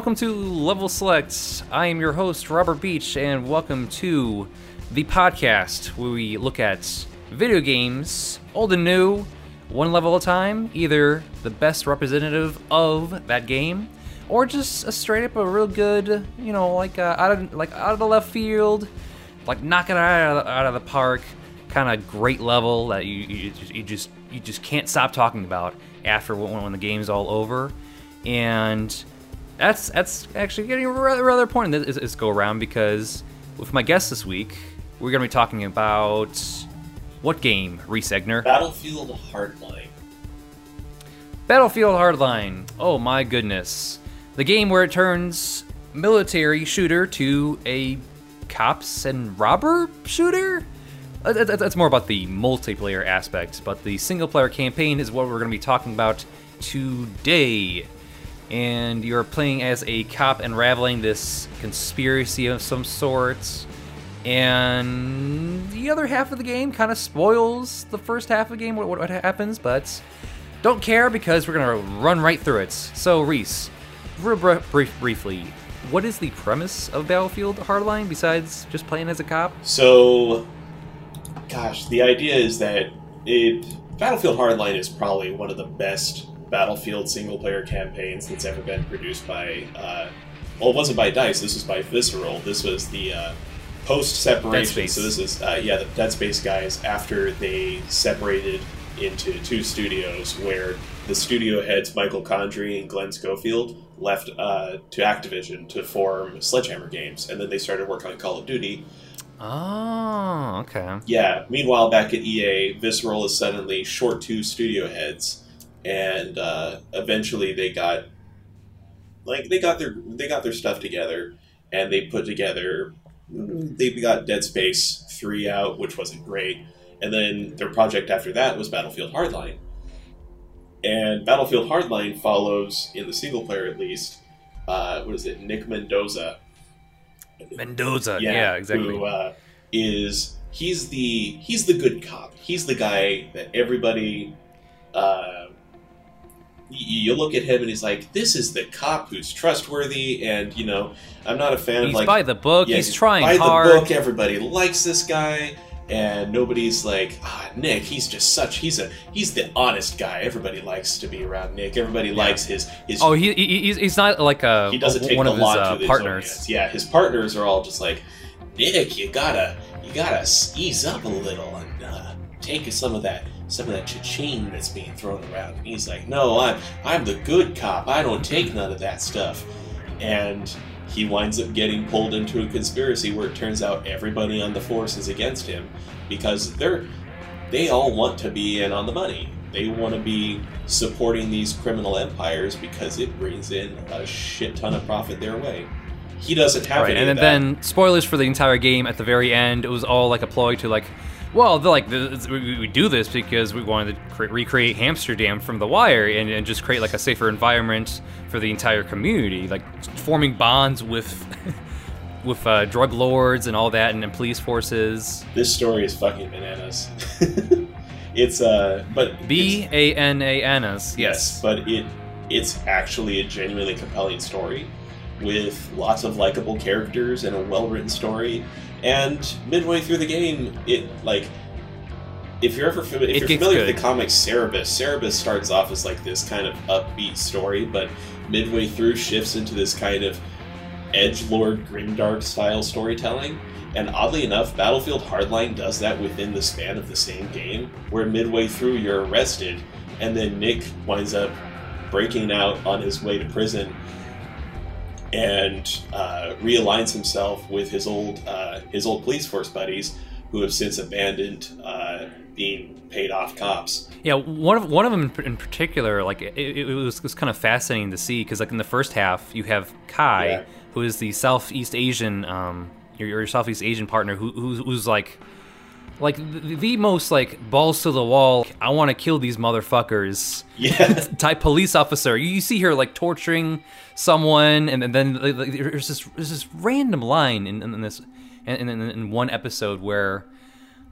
welcome to Level Selects. I am your host, Robert Beach, and welcome to the podcast where we look at video games, old and new, one level at a time, either the best representative of that game, or just a straight up a real good, you know, out of the left field, like knocking it out of the park, kind of great level that you just can't stop talking about after when the game's all over. And that's actually getting rather important this go around, because with my guest this week, we're going to be talking about what game, Reese Egner? Battlefield Hardline. Battlefield Hardline. Oh my goodness. The game where it turns military shooter to a cops and robber shooter? That's more about the multiplayer aspect, but the single-player campaign is what we're going to be talking about today. And you're playing as a cop unraveling this conspiracy of some sort. And the other half of the game kind of spoils the first half of the game, what happens, but don't care because we're going to run right through it. So, Reese, briefly, what is the premise of Battlefield Hardline besides just playing as a cop? So, gosh, the idea is that Battlefield Hardline is probably one of the best Battlefield single-player campaigns that's ever been produced by, well, it wasn't by DICE, this was by Visceral. This was the post-separation, so this is, the Dead Space guys, after they separated into two studios, where the studio heads Michael Condry and Glenn Schofield left to Activision to form Sledgehammer Games, and then they started work on Call of Duty. Oh, okay. Yeah, meanwhile, back at EA, Visceral is suddenly short two studio heads, and eventually they got their stuff together, and they put together, they got Dead Space 3 out, which wasn't great, and then their project after that was Battlefield Hardline. And Battlefield Hardline follows, in the single player at least, Nick Mendoza. Yeah, exactly. Who he's the good cop. He's the guy that everybody... You look at him and he's like, this is the cop who's trustworthy, and you know, I'm not a fan. He's like, by the book. Yeah, he's trying hard. By the book. Everybody likes this guy, and nobody's like, Nick. He's just he's the honest guy. Everybody likes to be around Nick. Everybody likes his. Oh, he's not like a. He doesn't take one of his partners. His partners are all just like, Nick, you gotta ease up a little and take some of that cha-ching that's being thrown around. And he's like, no, I'm the good cop. I don't take none of that stuff. And he winds up getting pulled into a conspiracy where it turns out everybody on the force is against him because they all want to be in on the money. They want to be supporting these criminal empires because it brings in a shit ton of profit their way. He doesn't have any of that. And then, spoilers for the entire game, at the very end, it was all like a ploy to like, well, they're like, we do this because we wanted to recreate Hamsterdam from The Wire and just create like a safer environment for the entire community, like forming bonds with with drug lords and all that, and police forces. This story is fucking bananas. It's but bananas. Yes, but it's actually a genuinely compelling story with lots of likable characters and a well-written story. And midway through the game, if you're familiar with the comic Cerebus starts off as like this kind of upbeat story, but midway through shifts into this kind of edgelord grimdark style storytelling. And oddly enough, Battlefield Hardline does that within the span of the same game, where midway through you're arrested, and then Nick winds up breaking out on his way to prison and realigns himself with his old police force buddies, who have since abandoned being paid off cops. Yeah, one of them in particular, like it was kind of fascinating to see, because like in the first half you have Kai, who is the Southeast Asian your Southeast Asian partner, who's like the most like balls to the wall, I want to kill these motherfuckers type police officer. You see her like torturing someone, and then like, there's this random line in one episode where,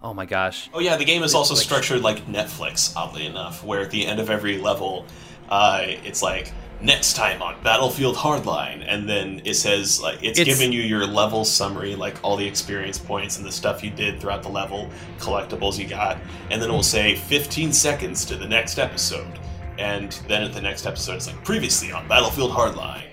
oh my gosh. Oh yeah, the game is also structured like Netflix, oddly enough, where at the end of every level, it's like, next time on Battlefield Hardline, and then it says like it's giving you your level summary, like all the experience points and the stuff you did throughout the level, collectibles you got, and then it will say 15 seconds to the next episode, and then at the next episode it's like previously on Battlefield Hardline.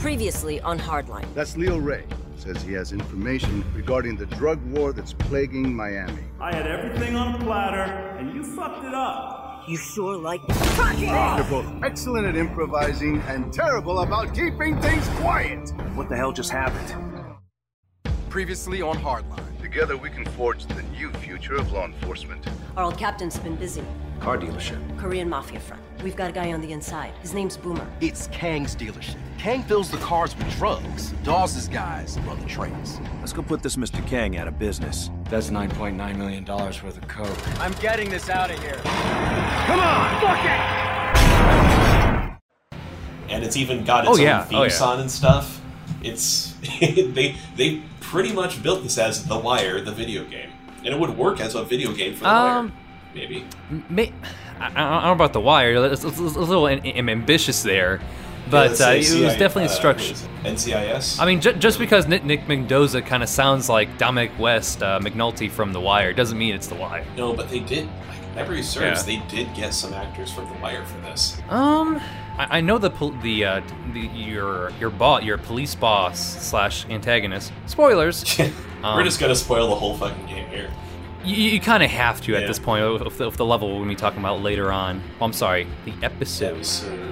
Previously on Hardline. That's Leo Ray. Says he has information regarding the drug war that's plaguing Miami. I had everything on a platter, and you fucked it up. You sure like fucking wonderful, excellent at improvising, and terrible about keeping things quiet. What the hell just happened? Previously on Hardline. Together we can forge the new future of law enforcement. Our old captain's been busy. Car dealership. Korean mafia front. We've got a guy on the inside. His name's Boomer. It's Kang's dealership. Kang fills the cars with drugs. Dawes' guys run the trains. Let's go put this Mr. Kang out of business. That's $9.9 million worth of coke. I'm getting this out of here. Come on! Fuck it! And it's even got its own theme song and stuff. It's... they pretty much built this as The Wire, the video game. And it would work as a video game for The Wire. Maybe. I don't know about The Wire. It's a little ambitious there. But it was definitely structured. NCIS? I mean, just because Nick Mendoza kind of sounds like Dominic West McNulty from The Wire doesn't mean it's The Wire. No, but they did... Every search, they did get some actors from The Wire for this. I know your police boss / antagonist. Spoilers. We're just gonna spoil the whole fucking game here. You kind of have to at this point with the level we're gonna be talking about later on. Oh, I'm sorry, the episode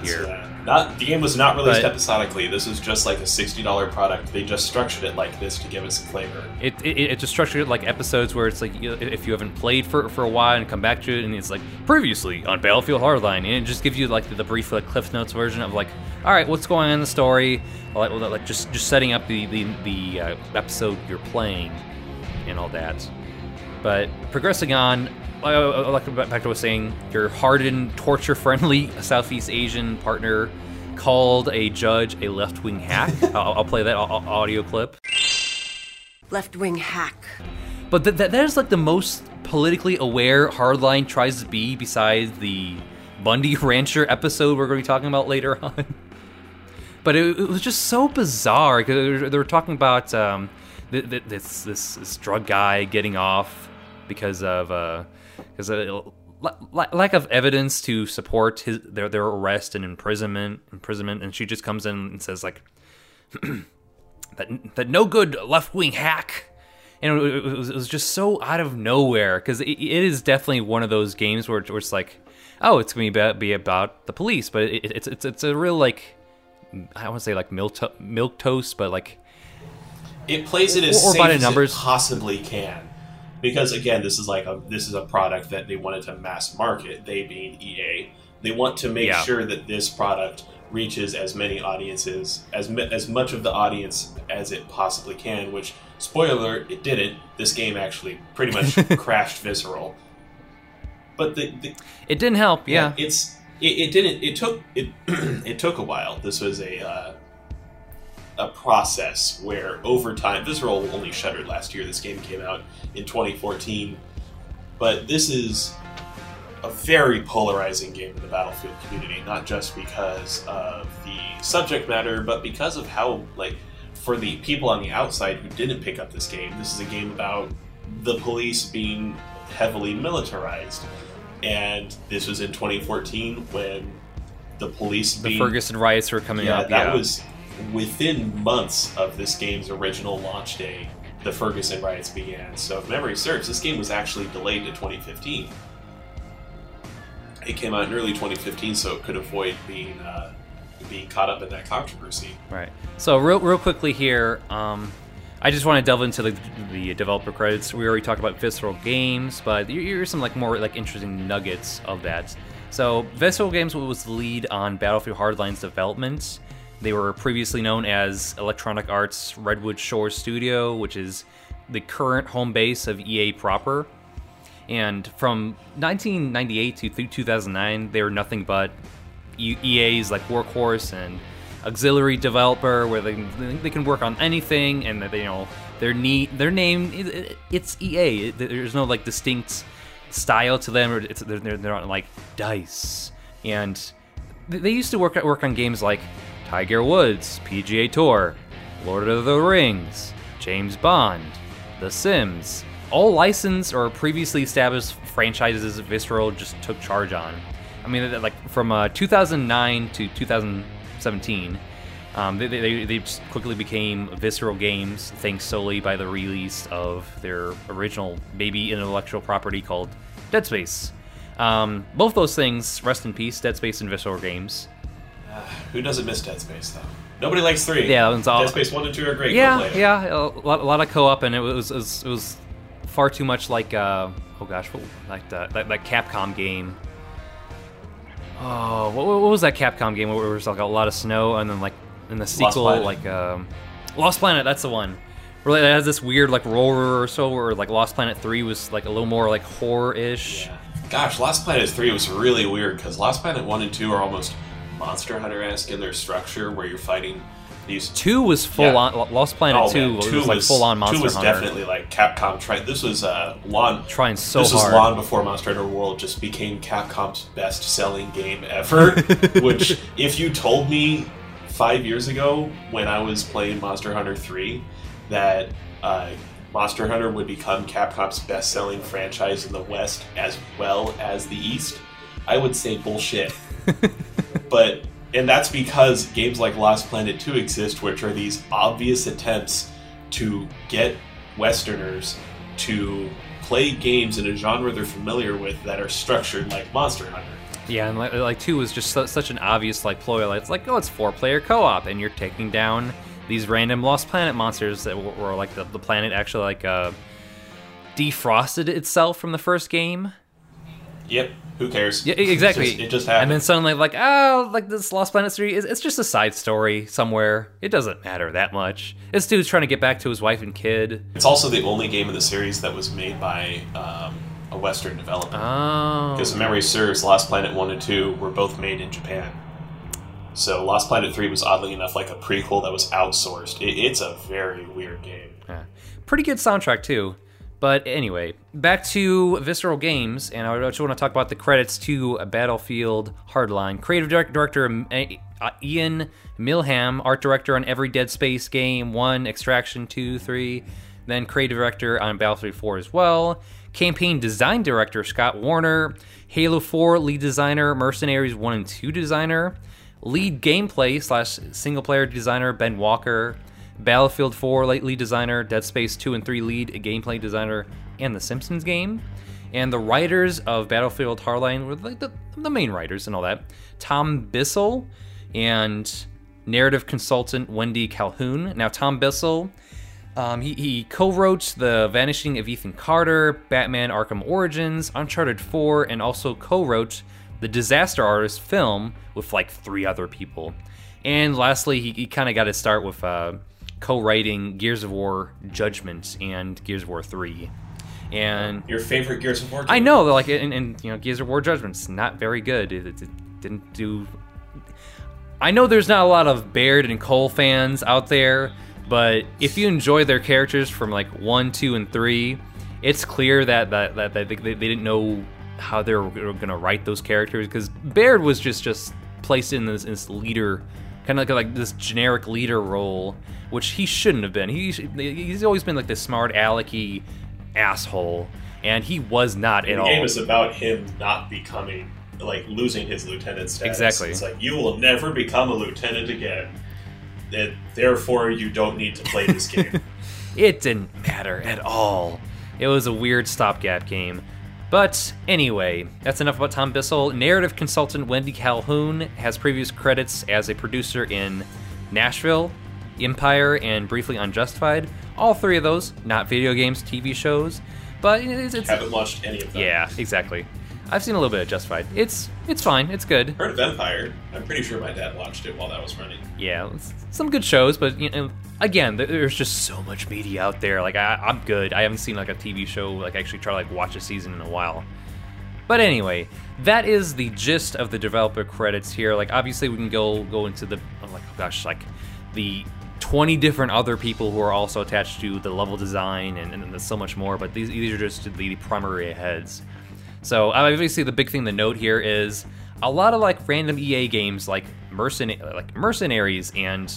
here. Not the game was not released episodically. This is just like a $60 product. They just structured it like this to give us a flavor. It just structured it like episodes where it's like if you haven't played for a while and come back to it and it's like previously on Battlefield Hardline, and it just gives you like the brief like Cliff Notes version of like, all right, what's going on in the story, like just setting up the episode you're playing and all that. But progressing on, like back to what I was saying, your hardened, torture-friendly Southeast Asian partner called a judge a left-wing hack. I'll play that audio clip. Left-wing hack. But that is like the most politically aware Hardline tries to be, besides the Bundy Rancher episode we're going to be talking about later on. But it was just so bizarre, because they were talking about this drug guy getting off because of... Because lack of evidence to support their arrest and imprisonment, and she just comes in and says like that no good left wing hack, and it was just so out of nowhere, because it is definitely one of those games where it's like, oh, it's gonna be about the police, but it's a real like, I don't want to say like milquetoast, but like it plays it as safe as it possibly can. Because again, this is a product that they wanted to mass market. They being EA, they want to make sure that this product reaches as many audiences, as much of the audience as it possibly can. Which, spoiler, it didn't. This game actually pretty much crashed Visceral. But it didn't help. Yeah, it took a while. This was a process where over time, Visceral only shuttered last year. This game came out in 2014, but this is a very polarizing game in the Battlefield community, not just because of the subject matter, but because of how, like, for the people on the outside who didn't pick up this game, this is a game about the police being heavily militarized. And this was in 2014 when the police the Ferguson riots were coming up. Yeah, that was... Within months of this game's original launch day, the Ferguson riots began. So if memory serves, this game was actually delayed to 2015. It came out in early 2015, so it could avoid being caught up in that controversy. Right. So real quickly here, I just want to delve into the developer credits. We already talked about Visceral Games, but here's some like more like interesting nuggets of that. So Visceral Games was the lead on Battlefield Hardline's development. They were previously known as Electronic Arts Redwood Shores Studio, which is the current home base of EA proper. And from 1998 to 2009, they were nothing but EA's like workhorse and auxiliary developer, where they can work on anything, and they, you know, their name, it's EA. There's no like distinct style to them, or they're not like DICE and they used to work on games like Tiger Woods, PGA Tour, Lord of the Rings, James Bond, The Sims, all licensed or previously established franchises Visceral just took charge on. I mean, like from 2009 to 2017, they just quickly became Visceral Games, thanks solely by the release of their original, maybe intellectual property called Dead Space. Both those things, rest in peace, Dead Space and Visceral Games. Who doesn't miss Dead Space, though? Nobody likes 3. Yeah, that all... Dead Space 1 and 2 are great. Yeah, yeah, a lot of co-op, and it was far too much like, that Capcom game. Oh, what was that Capcom game where it was like a lot of snow, and then like in the sequel, like Lost Planet, that's the one. Where it has this weird like roll reversal, where like Lost Planet 3 was like a little more like horror-ish. Yeah. Gosh, Lost Planet 3 was really weird, because Lost Planet 1 and 2 are almost Monster Hunter-esque in their structure, where you're fighting these... 2 was full-on... Yeah. Lost Planet 2 was like full-on Monster Hunter. 2 was definitely like Capcom trying... This was Lon... Trying so hard. This was Lon before Monster Hunter World just became Capcom's best-selling game ever, which, if you told me 5 years ago, when I was playing Monster Hunter 3, that Monster Hunter would become Capcom's best-selling franchise in the West as well as the East, I would say bullshit. But, and that's because games like Lost Planet 2 exist, which are these obvious attempts to get Westerners to play games in a genre they're familiar with that are structured like Monster Hunter. Yeah, and like 2 was just such an obvious like ploy. It's like, oh, it's 4-player co-op, and you're taking down these random Lost Planet monsters that were like the planet actually like defrosted itself from the first game. Yep. Who cares? Yeah, exactly. It just happened. And then suddenly, like, oh, like this Lost Planet 3, it's just a side story somewhere. It doesn't matter that much. This dude's trying to get back to his wife and kid. It's also the only game in the series that was made by a Western developer. Oh. Because if memory serves, Lost Planet 1 and 2 were both made in Japan. So Lost Planet 3 was, oddly enough, like a prequel that was outsourced. It's a very weird game. Yeah. Pretty good soundtrack, too. But anyway, back to Visceral Games, and I just want to talk about the credits to Battlefield Hardline. Creative director Ian Milham, art director on every Dead Space game, 1, Extraction 2, 3, then creative director on Battlefield 4 as well. Campaign design director Scott Warner, Halo 4 lead designer, Mercenaries 1 and 2 designer, lead gameplay / single player designer Ben Walker, Battlefield 4 lead designer, Dead Space 2 and 3 lead gameplay designer, and The Simpsons game. And the writers of Battlefield Hardline were like the main writers and all that. Tom Bissell and narrative consultant Wendy Calhoun. Now, Tom Bissell, he co-wrote The Vanishing of Ethan Carter, Batman Arkham Origins, Uncharted 4, and also co-wrote the Disaster Artist film with like 3 other people. And lastly, he kind of got his start with... co-writing Gears of War Judgment and Gears of War 3, and your favorite Gears of War game. I know, like, and you know, Gears of War Judgment's not very good. It didn't do. I know there's not a lot of Baird and Cole fans out there, but if you enjoy their characters from like 1, 2, and 3, it's clear that they didn't know how they were going to write those characters, because Baird was just placed in this leader. Kind of like this generic leader role, which he shouldn't have been. He's always been like this smart alecky asshole, and he was not at all. The game is about him not becoming, like, losing his lieutenant status. Exactly. It's like, you will never become a lieutenant again, and therefore you don't need to play this game. It didn't matter at all. It was a weird stopgap game. But anyway, that's enough about Tom Bissell. Narrative consultant Wendy Calhoun has previous credits as a producer in Nashville, Empire, and briefly on Justified. All 3 of those, not video games, TV shows, but it's haven't watched any of them. Yeah, exactly. I've seen a little bit of Justified. It's fine. It's good. Heard of Empire? I'm pretty sure my dad watched it while that was running. Yeah, some good shows, but you know, again, there's just so much media out there. Like I'm good. I haven't seen like a TV show like actually try to like watch a season in a while. But anyway, that is the gist of the developer credits here. Like obviously we can go into the the 20 different other people who are also attached to the level design and so much more. But these are just the primary heads. So obviously the big thing to note here is a lot of like random EA games like Mercenaries and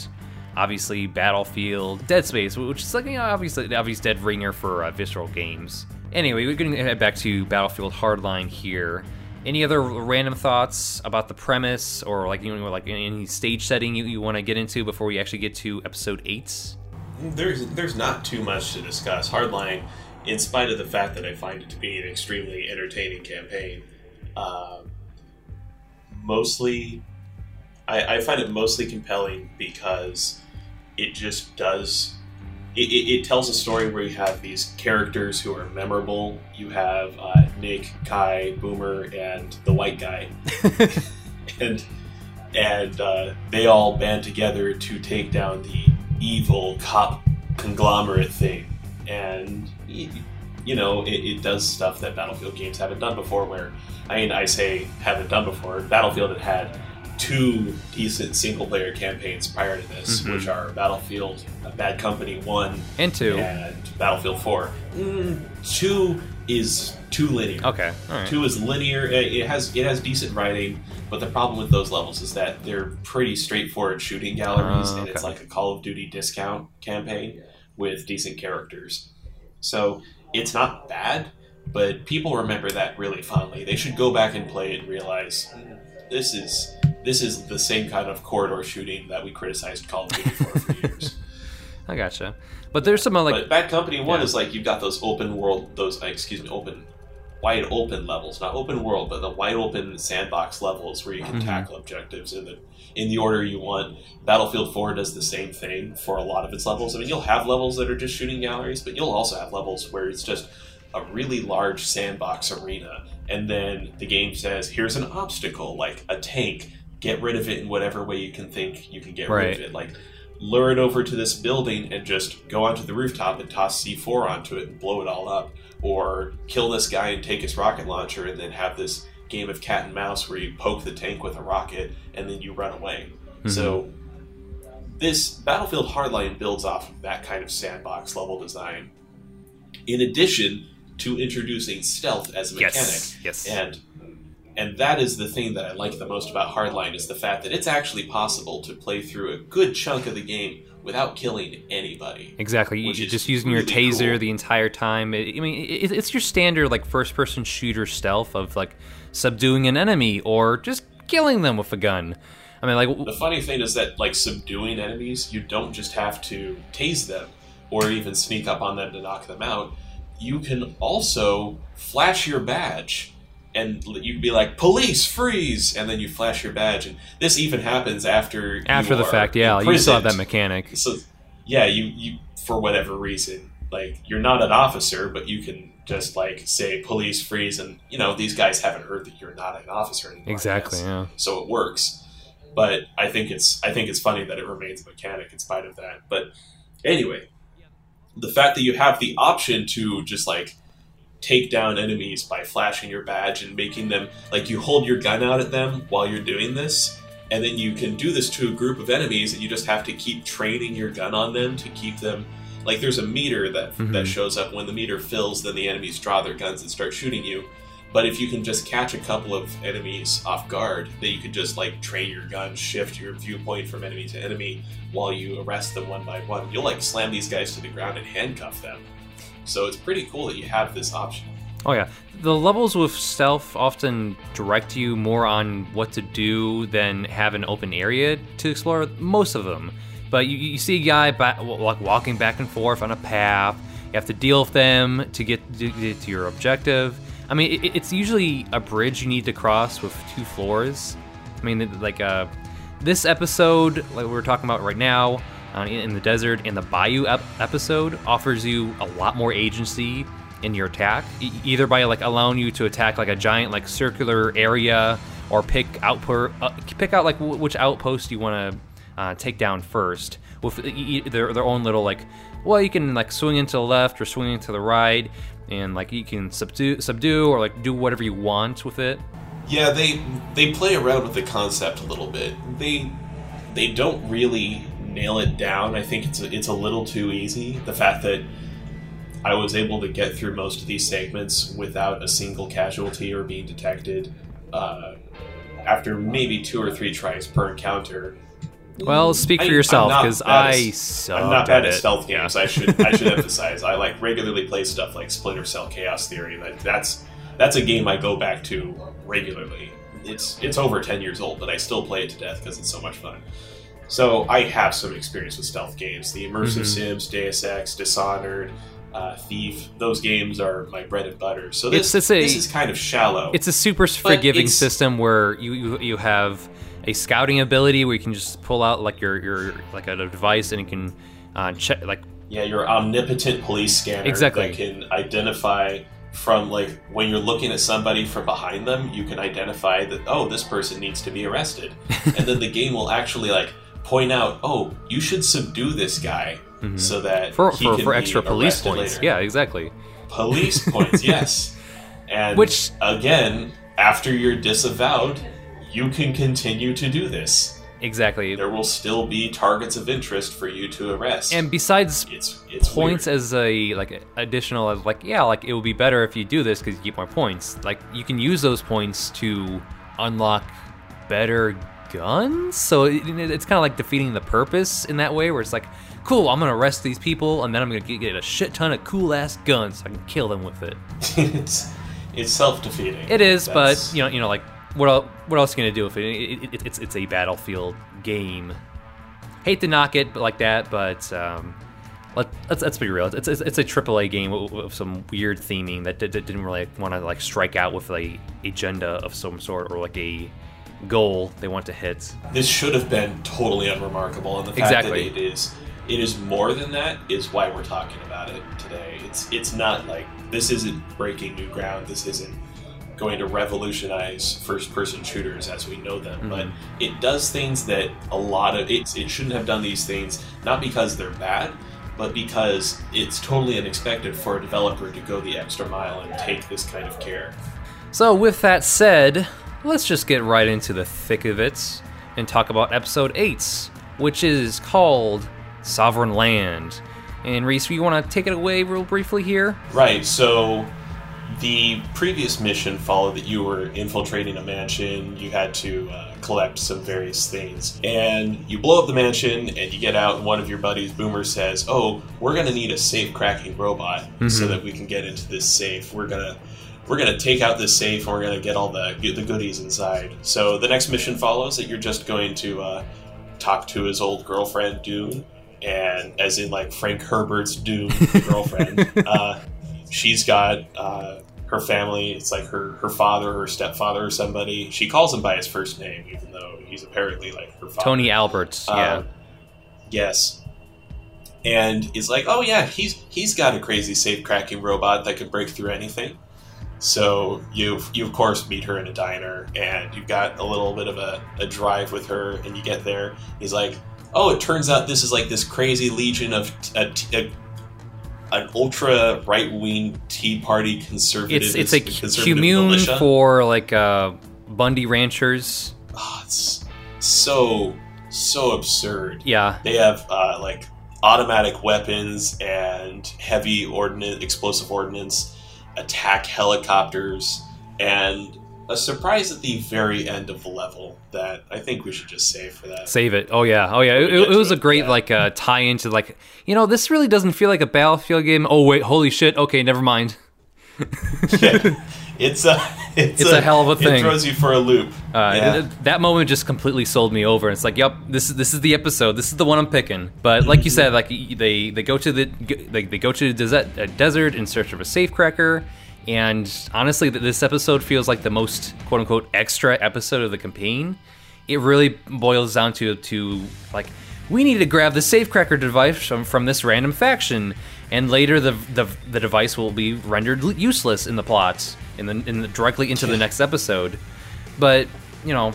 obviously Battlefield, Dead Space, which is like, you know, obviously the obvious dead ringer for Visceral Games. Anyway, we're going to head back to Battlefield Hardline here. Any other random thoughts about the premise or like, you know, like any stage setting you want to get into before we actually get to episode 8? There's not too much to discuss. Hardline, in spite of the fact that I find it to be an extremely entertaining campaign, I find it mostly compelling because it just does. It tells a story where you have these characters who are memorable. You have Nick, Kai, Boomer, and the white guy, and they all band together to take down the evil cop conglomerate thing. And you know, it does stuff that Battlefield games haven't done before. Battlefield had two decent single-player campaigns prior to this, which are Battlefield Bad Company 1 and 2 and Battlefield 4. 2 is too linear. Okay, all right. 2 is linear. It has decent writing, but the problem with those levels is that they're pretty straightforward shooting galleries, and it's like a Call of Duty discount campaign with decent characters. So it's not bad, but people remember that really fondly. They should go back and play it and realize this is the same kind of corridor shooting that we criticized Call of Duty for years. I gotcha. But there's some like... But Bad Company 1 is like, you've got those wide open levels. Not open world, but the wide open sandbox levels where you can tackle objectives in the order you want. Battlefield 4 does the same thing for a lot of its levels. I mean, you'll have levels that are just shooting galleries, but you'll also have levels where it's just a really large sandbox arena. And then the game says, here's an obstacle, like a tank. Get rid of it in whatever way you can think you can get rid of it. Like, lure it over to this building and just go onto the rooftop and toss C4 onto it and blow it all up, or kill this guy and take his rocket launcher and then have this game of cat and mouse where you poke the tank with a rocket and then you run away. So this Battlefield Hardline builds off of that kind of sandbox level design, in addition to introducing stealth as a mechanic. Yes. And that is the thing that I like the most about Hardline, is the fact that it's actually possible to play through a good chunk of the game without killing anybody. Exactly. You're just using your taser the entire time. I mean, it's your standard like first-person shooter stealth of like subduing an enemy or just killing them with a gun. I mean, like the funny thing is that like subduing enemies, you don't just have to tase them or even sneak up on them to knock them out. You can also flash your badge. And you'd be like, police, freeze! And then you flash your badge. And this even happens after the fact, yeah. You still have that mechanic. So, yeah, you for whatever reason, like, you're not an officer, but you can just, like, say, police, freeze. And, you know, these guys haven't heard that you're not an officer anymore. Exactly, yeah. So it works. But I think it's funny that it remains a mechanic in spite of that. But anyway, the fact that you have the option to just, like, take down enemies by flashing your badge and making them, like, you hold your gun out at them while you're doing this, and then you can do this to a group of enemies and you just have to keep training your gun on them to keep them, like, there's a meter that shows up. When the meter fills, then the enemies draw their guns and start shooting you. But if you can just catch a couple of enemies off guard, then you can just, like, train your gun, shift your viewpoint from enemy to enemy while you arrest them one by one. You'll, like, slam these guys to the ground and handcuff them. So it's pretty cool that you have this option. Oh yeah, the levels with stealth often direct you more on what to do than have an open area to explore, most of them. But you see a guy like walking back and forth on a path. You have to deal with them to get to your objective. I mean, it's usually a bridge you need to cross with 2 floors. I mean, like this episode, like we're talking about right now, in the desert, and the Bayou episode offers you a lot more agency in your attack, either by like allowing you to attack like a giant like circular area, or pick out like which outpost you want to take down first with their own little like. Well, you can like swing into the left or swing into the right, and like you can subdue or like do whatever you want with it. Yeah, they play around with the concept a little bit. They don't really nail it down. I think it's a little too easy. The fact that I was able to get through most of these segments without a single casualty or being detected after maybe 2 or 3 tries per encounter. Well, speak for yourself, because I'm not bad at stealth games. I should emphasize. I like regularly play stuff like Splinter Cell, Chaos Theory. That's a game I go back to regularly. It's over 10 years old, but I still play it to death because it's so much fun. So I have some experience with stealth games. The Immersive Sims, Deus Ex, Dishonored, Thief, those games are my bread and butter. So this is kind of shallow. It's a super forgiving system where you have a scouting ability where you can just pull out like your like a device and you can check like... Yeah, your omnipotent police scanner that can identify from like when you're looking at somebody from behind them, you can identify that, oh, this person needs to be arrested. And then the game will actually like point out, oh, you should subdue this guy. Mm-hmm. So that he can be extra police points. Later. Yeah, exactly. Police points, yes. And which again, after you're disavowed, you can continue to do this. Exactly. There will still be targets of interest for you to arrest. And besides, it's points weird. As a like additional, like yeah, like it would be better if you do this because you get more points. Like you can use those points to unlock better guns. So it's kind of like defeating the purpose in that way, where it's like, cool, I'm gonna arrest these people, and then I'm gonna get a shit ton of cool ass guns so I can kill them with it. It's self defeating. It is, but you know, like what else are you gonna do if it's a Battlefield game? Hate to knock it, but like that, but let's be real. It's a AAA game with some weird theming that didn't really want to like strike out with like agenda of some sort or like a goal they want to hit. This should have been totally unremarkable, and the fact that it is. It is more than that is why we're talking about it today. It's not like, this isn't breaking new ground, this isn't going to revolutionize first-person shooters as we know them, but it does things that a lot of, it shouldn't have done these things, not because they're bad, but because it's totally unexpected for a developer to go the extra mile and take this kind of care. So with that said, let's just get right into the thick of it and talk about episode 8, which is called Sovereign Land. And Reese, you want to take it away real briefly here? Right, so the previous mission followed that you were infiltrating a mansion, you had to collect some various things, and you blow up the mansion and you get out, and one of your buddies, Boomer, says, oh, we're going to need a safe cracking robot so that we can get into this safe. We're gonna take out this safe, and we're gonna get all the goodies inside. So the next mission follows that you're just going to talk to his old girlfriend, Dune, and as in like Frank Herbert's Dune girlfriend. She's got her family. It's like her father, her stepfather, or somebody. She calls him by his first name, even though he's apparently like her father. Tony Alberts. Yes. And it's like, oh yeah, he's got a crazy safe cracking robot that could break through anything. So you of course meet her in a diner, and you've got a little bit of a drive with her, and you get there. He's like, oh, it turns out this is like this crazy legion of an ultra right-wing Tea Party conservative. It's a commune militia for like Bundy Ranchers. Oh, it's so absurd. Yeah, they have like automatic weapons and heavy explosive ordnance. Attack helicopters, and a surprise at the very end of the level that I think we should just save for that. Save it. Oh yeah. It was a great like tie into like, you know, this really doesn't feel like a Battlefield game. Oh wait, holy shit. Okay, never mind. Yeah. It's a hell of a thing. It throws you for a loop. That moment just completely sold me over. It's like, yep, this is the episode. This is the one I'm picking. But like you said, like they go to the desert in search of a safecracker. And honestly, this episode feels like the most quote unquote extra episode of the campaign. It really boils down to like, we need to grab the safecracker device from this random faction, and later the device will be rendered useless in the plot, directly into the next episode. But, you know,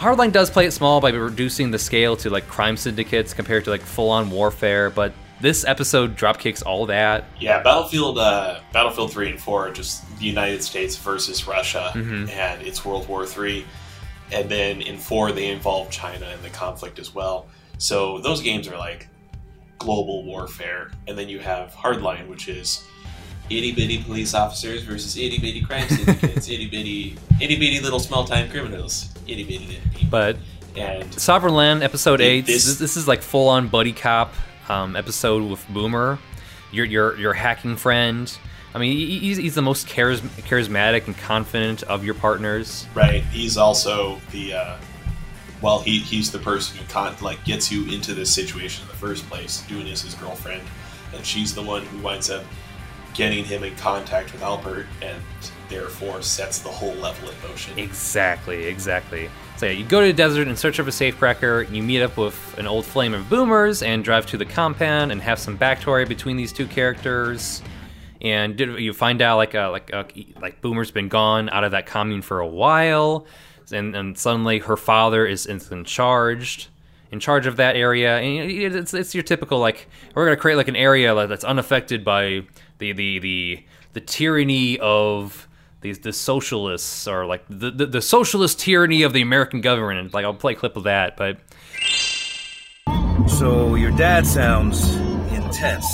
Hardline does play it small by reducing the scale to like crime syndicates compared to like full-on warfare, but this episode dropkicks all that. Yeah, Battlefield 3 and 4 are just the United States versus Russia, and it's World War 3. And then in 4, they involve China in the conflict as well. So those games are like global warfare. And then you have Hardline, which is itty-bitty police officers versus itty-bitty crime syndicates, itty-bitty little small-time criminals, itty-bitty. But and Sovereign Land Episode 8, this is like full-on buddy cop episode with Boomer, your hacking friend. I mean, he's the most charismatic and confident of your partners. Right. He's also the, he's the person who gets you into this situation in the first place. Dune is his girlfriend, and she's the one who winds up getting him in contact with Albert, and therefore sets the whole level in motion. Exactly. So yeah, you go to the desert in search of a safecracker, you meet up with an old flame of Boomers, and drive to the compound and have some backstory between these two characters. And you find out like Boomer's been gone out of that commune for a while, and suddenly her father is in charge of that area. And it's your typical we're gonna create an area that's unaffected by the tyranny of the socialists, or the socialist tyranny of the American government. And I'll play a clip of that. But so your dad sounds intense.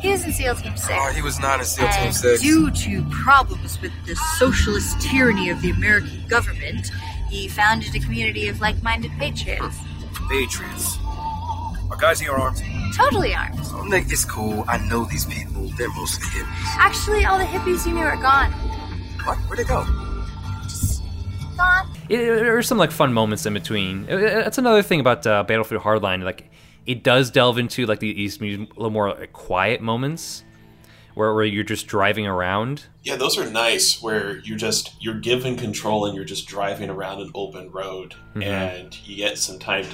He was in SEAL Team 6. Oh, he was not in SEAL Team 6. Due to problems with the socialist tyranny of the American government, he founded a community of like-minded patriots. Patriots? Are guys here armed? Totally armed. Oh, Nick, it's cool. I know these people. They're mostly hippies. Actually, all the hippies you knew are gone. What? Where'd they go? Just gone. There are some fun moments in between. That's another thing about Battlefield Hardline. It does delve into these little more quiet moments where you're just driving around. Yeah, those are nice, where you're given control and you're just driving around an open road, mm-hmm. and you get some time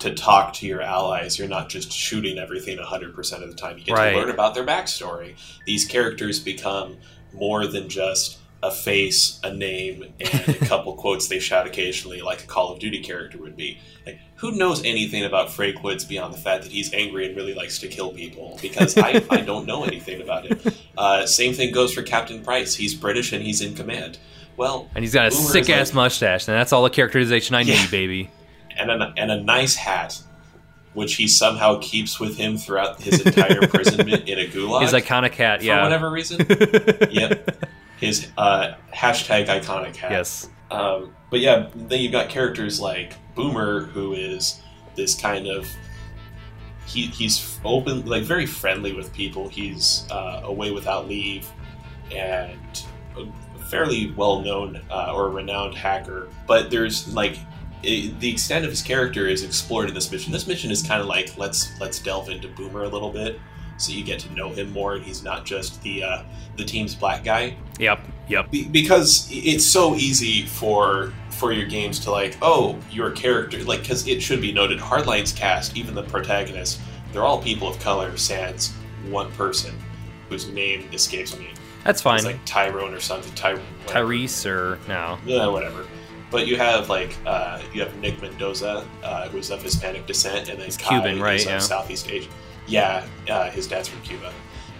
to talk to your allies. You're not just shooting everything 100% of the time. You get to learn about their backstory. These characters become more than just a face, a name, and a couple quotes they shout occasionally, like a Call of Duty character would be. Who knows anything about Frank Woods beyond the fact that he's angry and really likes to kill people? Because I don't know anything about him. Same thing goes for Captain Price. He's British and he's in command. Well, and he's got a sick-ass mustache, and that's all the characterization I need, baby. And a nice hat, which he somehow keeps with him throughout his entire imprisonment in a gulag. His iconic hat, for whatever reason. Yep. His hashtag iconic hat. Yes. But yeah, then you've got characters like Boomer, who is this kind of he's open, very friendly with people. He's away without leave and a fairly well-known or renowned hacker. But there's the extent of his character is explored in this mission. This mission is kind of let's delve into Boomer a little bit, so you get to know him more, and he's not just the team's black guy. Yep. Because it's so easy for your games to your character, because it should be noted, Hardline's cast, even the protagonist, they're all people of color, sans one person whose name escapes me. That's fine. It's Tyrone or something. Tyrese or no. Yeah, whatever. But you have you have Nick Mendoza, who's of Hispanic descent, and then he's Kai, Cuban, right? Who's of Southeast Asia. Yeah, his dad's from Cuba.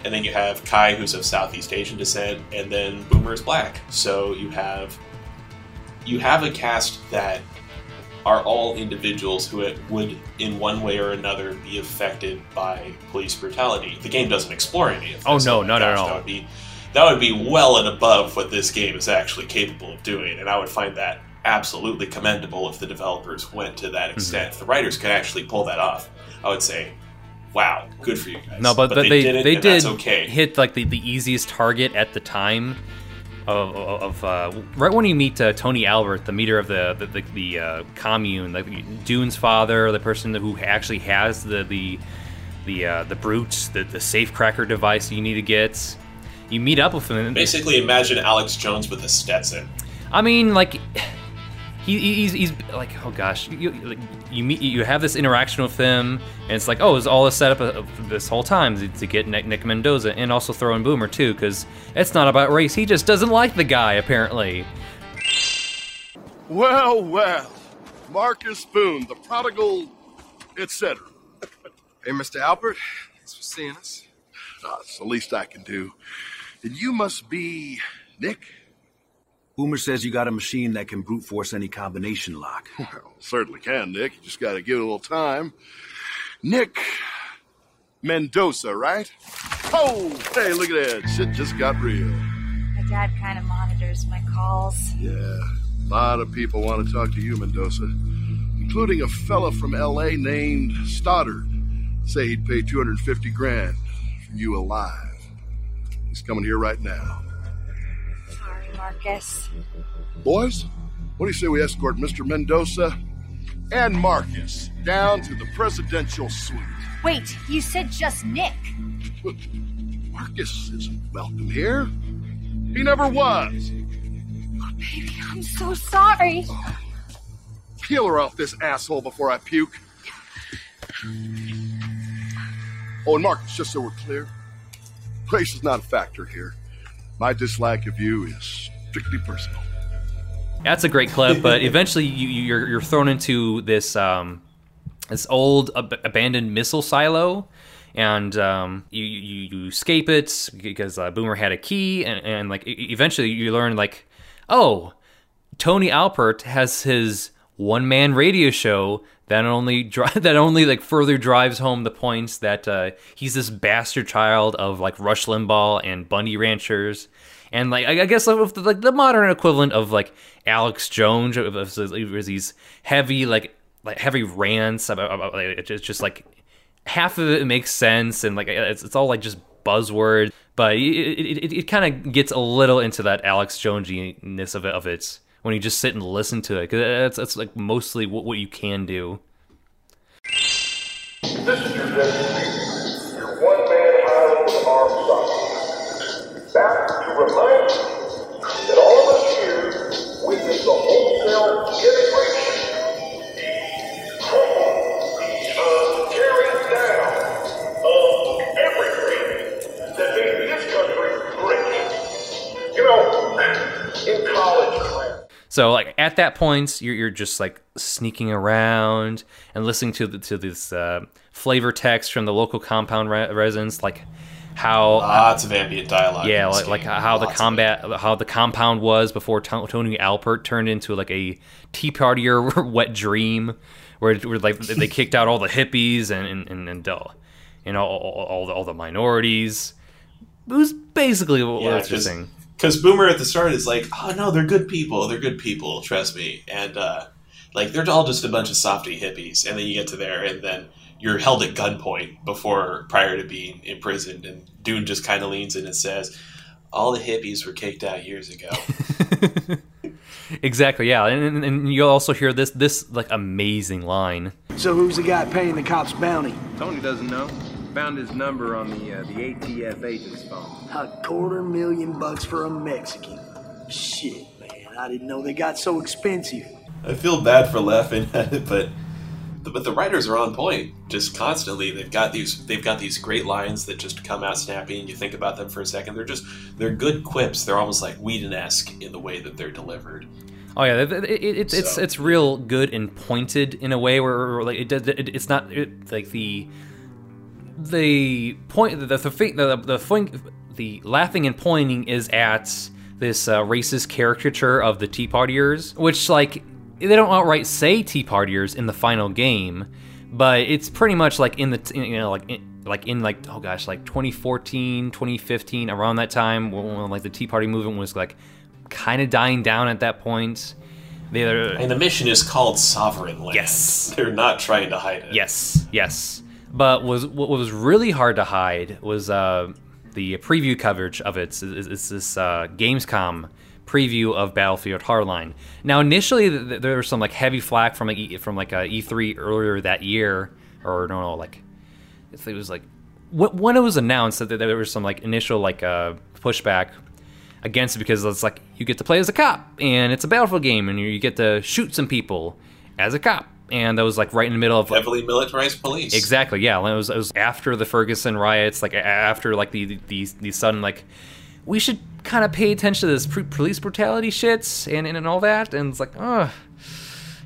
And then you have Kai, who's of Southeast Asian descent, and then Boomer is black. So you have a cast that are all individuals who would, in one way or another, be affected by police brutality. The game doesn't explore any of this. Oh, no, not at all. That would be well and above what this game is actually capable of doing, and I would find that absolutely commendable if the developers went to that extent. Mm-hmm. If the writers could actually pull that off, I would say, wow, good for you guys. No, but they did hit the easiest target at the time of right when you meet Tony Albert, the leader of the commune, Dune's father, the person who actually has the brutes, the safecracker device you need to get. You meet up with him. Basically, imagine Alex Jones with a Stetson. I mean, He's oh gosh, you have this interaction with him, and it's it was all a setup this whole time to get Nick Mendoza, and also throw in Boomer too, because it's not about race. He just doesn't like the guy, apparently. Well, Marcus Boone, the prodigal, etc. Hey, Mr. Albert, thanks for seeing us. It's the least I can do. And you must be Nick. Boomer says you got a machine that can brute force any combination lock. Well, certainly can, Nick. You just got to give it a little time. Nick Mendoza, right? Oh, hey, look at that. Shit just got real. My dad kind of monitors my calls. Yeah, a lot of people want to talk to you, Mendoza, including a fella from L.A. named Stoddard. Say he'd pay $250,000 for you alive. He's coming here right now. Sorry, Marcus. Boys, what do you say we escort Mr. Mendoza and Marcus down to the presidential suite? Wait, you said just Nick. Marcus isn't welcome here. He never was. Oh, baby, I'm so sorry. Oh. Peel her off this asshole before I puke. Oh, and Marcus, just so we're clear, race is not a factor here. My dislike of you is strictly personal. That's a great clip, but eventually you're thrown into this this old abandoned missile silo, and you escape it because Boomer had a key, and like eventually you learn like, oh, Tony Alberts has his one-man radio show that only like further drives home the points that he's this bastard child of like Rush Limbaugh and Bundy Ranchers. And like I guess like the modern equivalent of like Alex Jones, of these heavy like heavy rants about it's just like half of it makes sense and like it's all like just buzzword, but it kind of gets a little into that Alex Jonesiness of it when you just sit and listen to it, because that's like mostly what you can do. This is your destiny. Your one-man island of armed sovereignty. Back to remind you that all of us here witness the wholesale integration, tearing down of everything that made this country great. You know, in college. So like at that point, you're just like sneaking around and listening to this flavor text from the local compound residents, like how lots of ambient dialogue. Yeah, like how the compound was before Tony Alberts turned into like a tea partier wet dream, where like they kicked out all the hippies and all the minorities. It was basically what they're saying. Because Boomer at the start is like, oh no, they're good people, trust me. And like they're all just a bunch of softy hippies. And then you get to there and then you're held at gunpoint prior to being imprisoned. And Dune just kind of leans in and says, all the hippies were kicked out years ago. Exactly, yeah. And you'll also hear this like amazing line. So who's the guy paying the cops bounty? Tony doesn't know. Found his number on the ATF agent's phone. $250,000 for a Mexican. Shit, man, I didn't know they got so expensive. I feel bad for laughing at it, but the writers are on point. Just constantly, they've got these great lines that just come out snappy, and you think about them for a second. They're good quips. They're almost like Whedon-esque in the way that they're delivered. Oh yeah, it's real good and pointed in a way where like it's not like the. The point, the laughing and pointing is at this racist caricature of the Tea Partiers, which like they don't outright say Tea Partiers in the final game, but it's pretty much like in 2014, 2015, around that time when like the Tea Party movement was like kind of dying down at that point. And the mission is called Sovereign Land. Yes, they're not trying to hide it. Yes. But what was really hard to hide was the preview coverage of it. It's this Gamescom preview of Battlefield Hardline. Now, initially, there was some like heavy flack from E3 earlier that year, or no, like I think it was like when it was announced that there was some like initial like pushback against it, because it's like you get to play as a cop and it's a Battlefield game and you get to shoot some people as a cop. And that was like right in the middle of heavily like, militarized police. Exactly, yeah. And it was after the Ferguson riots, like after like the sudden like we should kind of pay attention to this police brutality shits and all that. And it's like,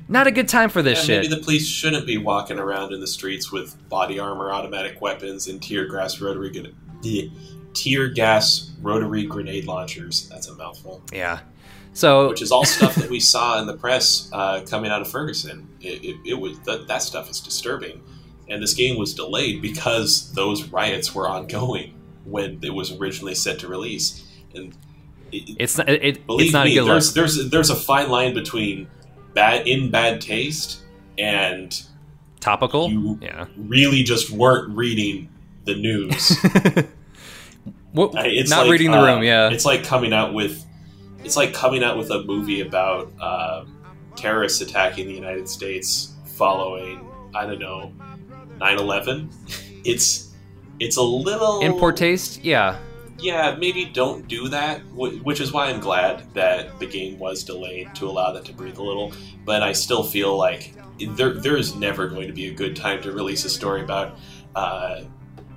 not a good time for this shit. Maybe the police shouldn't be walking around in the streets with body armor, automatic weapons, and tear gas rotary grenade launchers. That's a mouthful. Yeah. So, which is all stuff that we saw in the press coming out of Ferguson. It was that stuff is disturbing, And this game was delayed because those riots were ongoing when it was originally set to release. And it's not a good look. There's a fine line between bad taste and topical. You really just weren't reading the news. Reading the room. Yeah, it's like coming out with a movie about terrorists attacking the United States following, I don't know, 9/11. It's a little in poor taste. Yeah, maybe don't do that, which is why I'm glad that the game was delayed to allow that to breathe a little. But I still feel like there is never going to be a good time to release a story about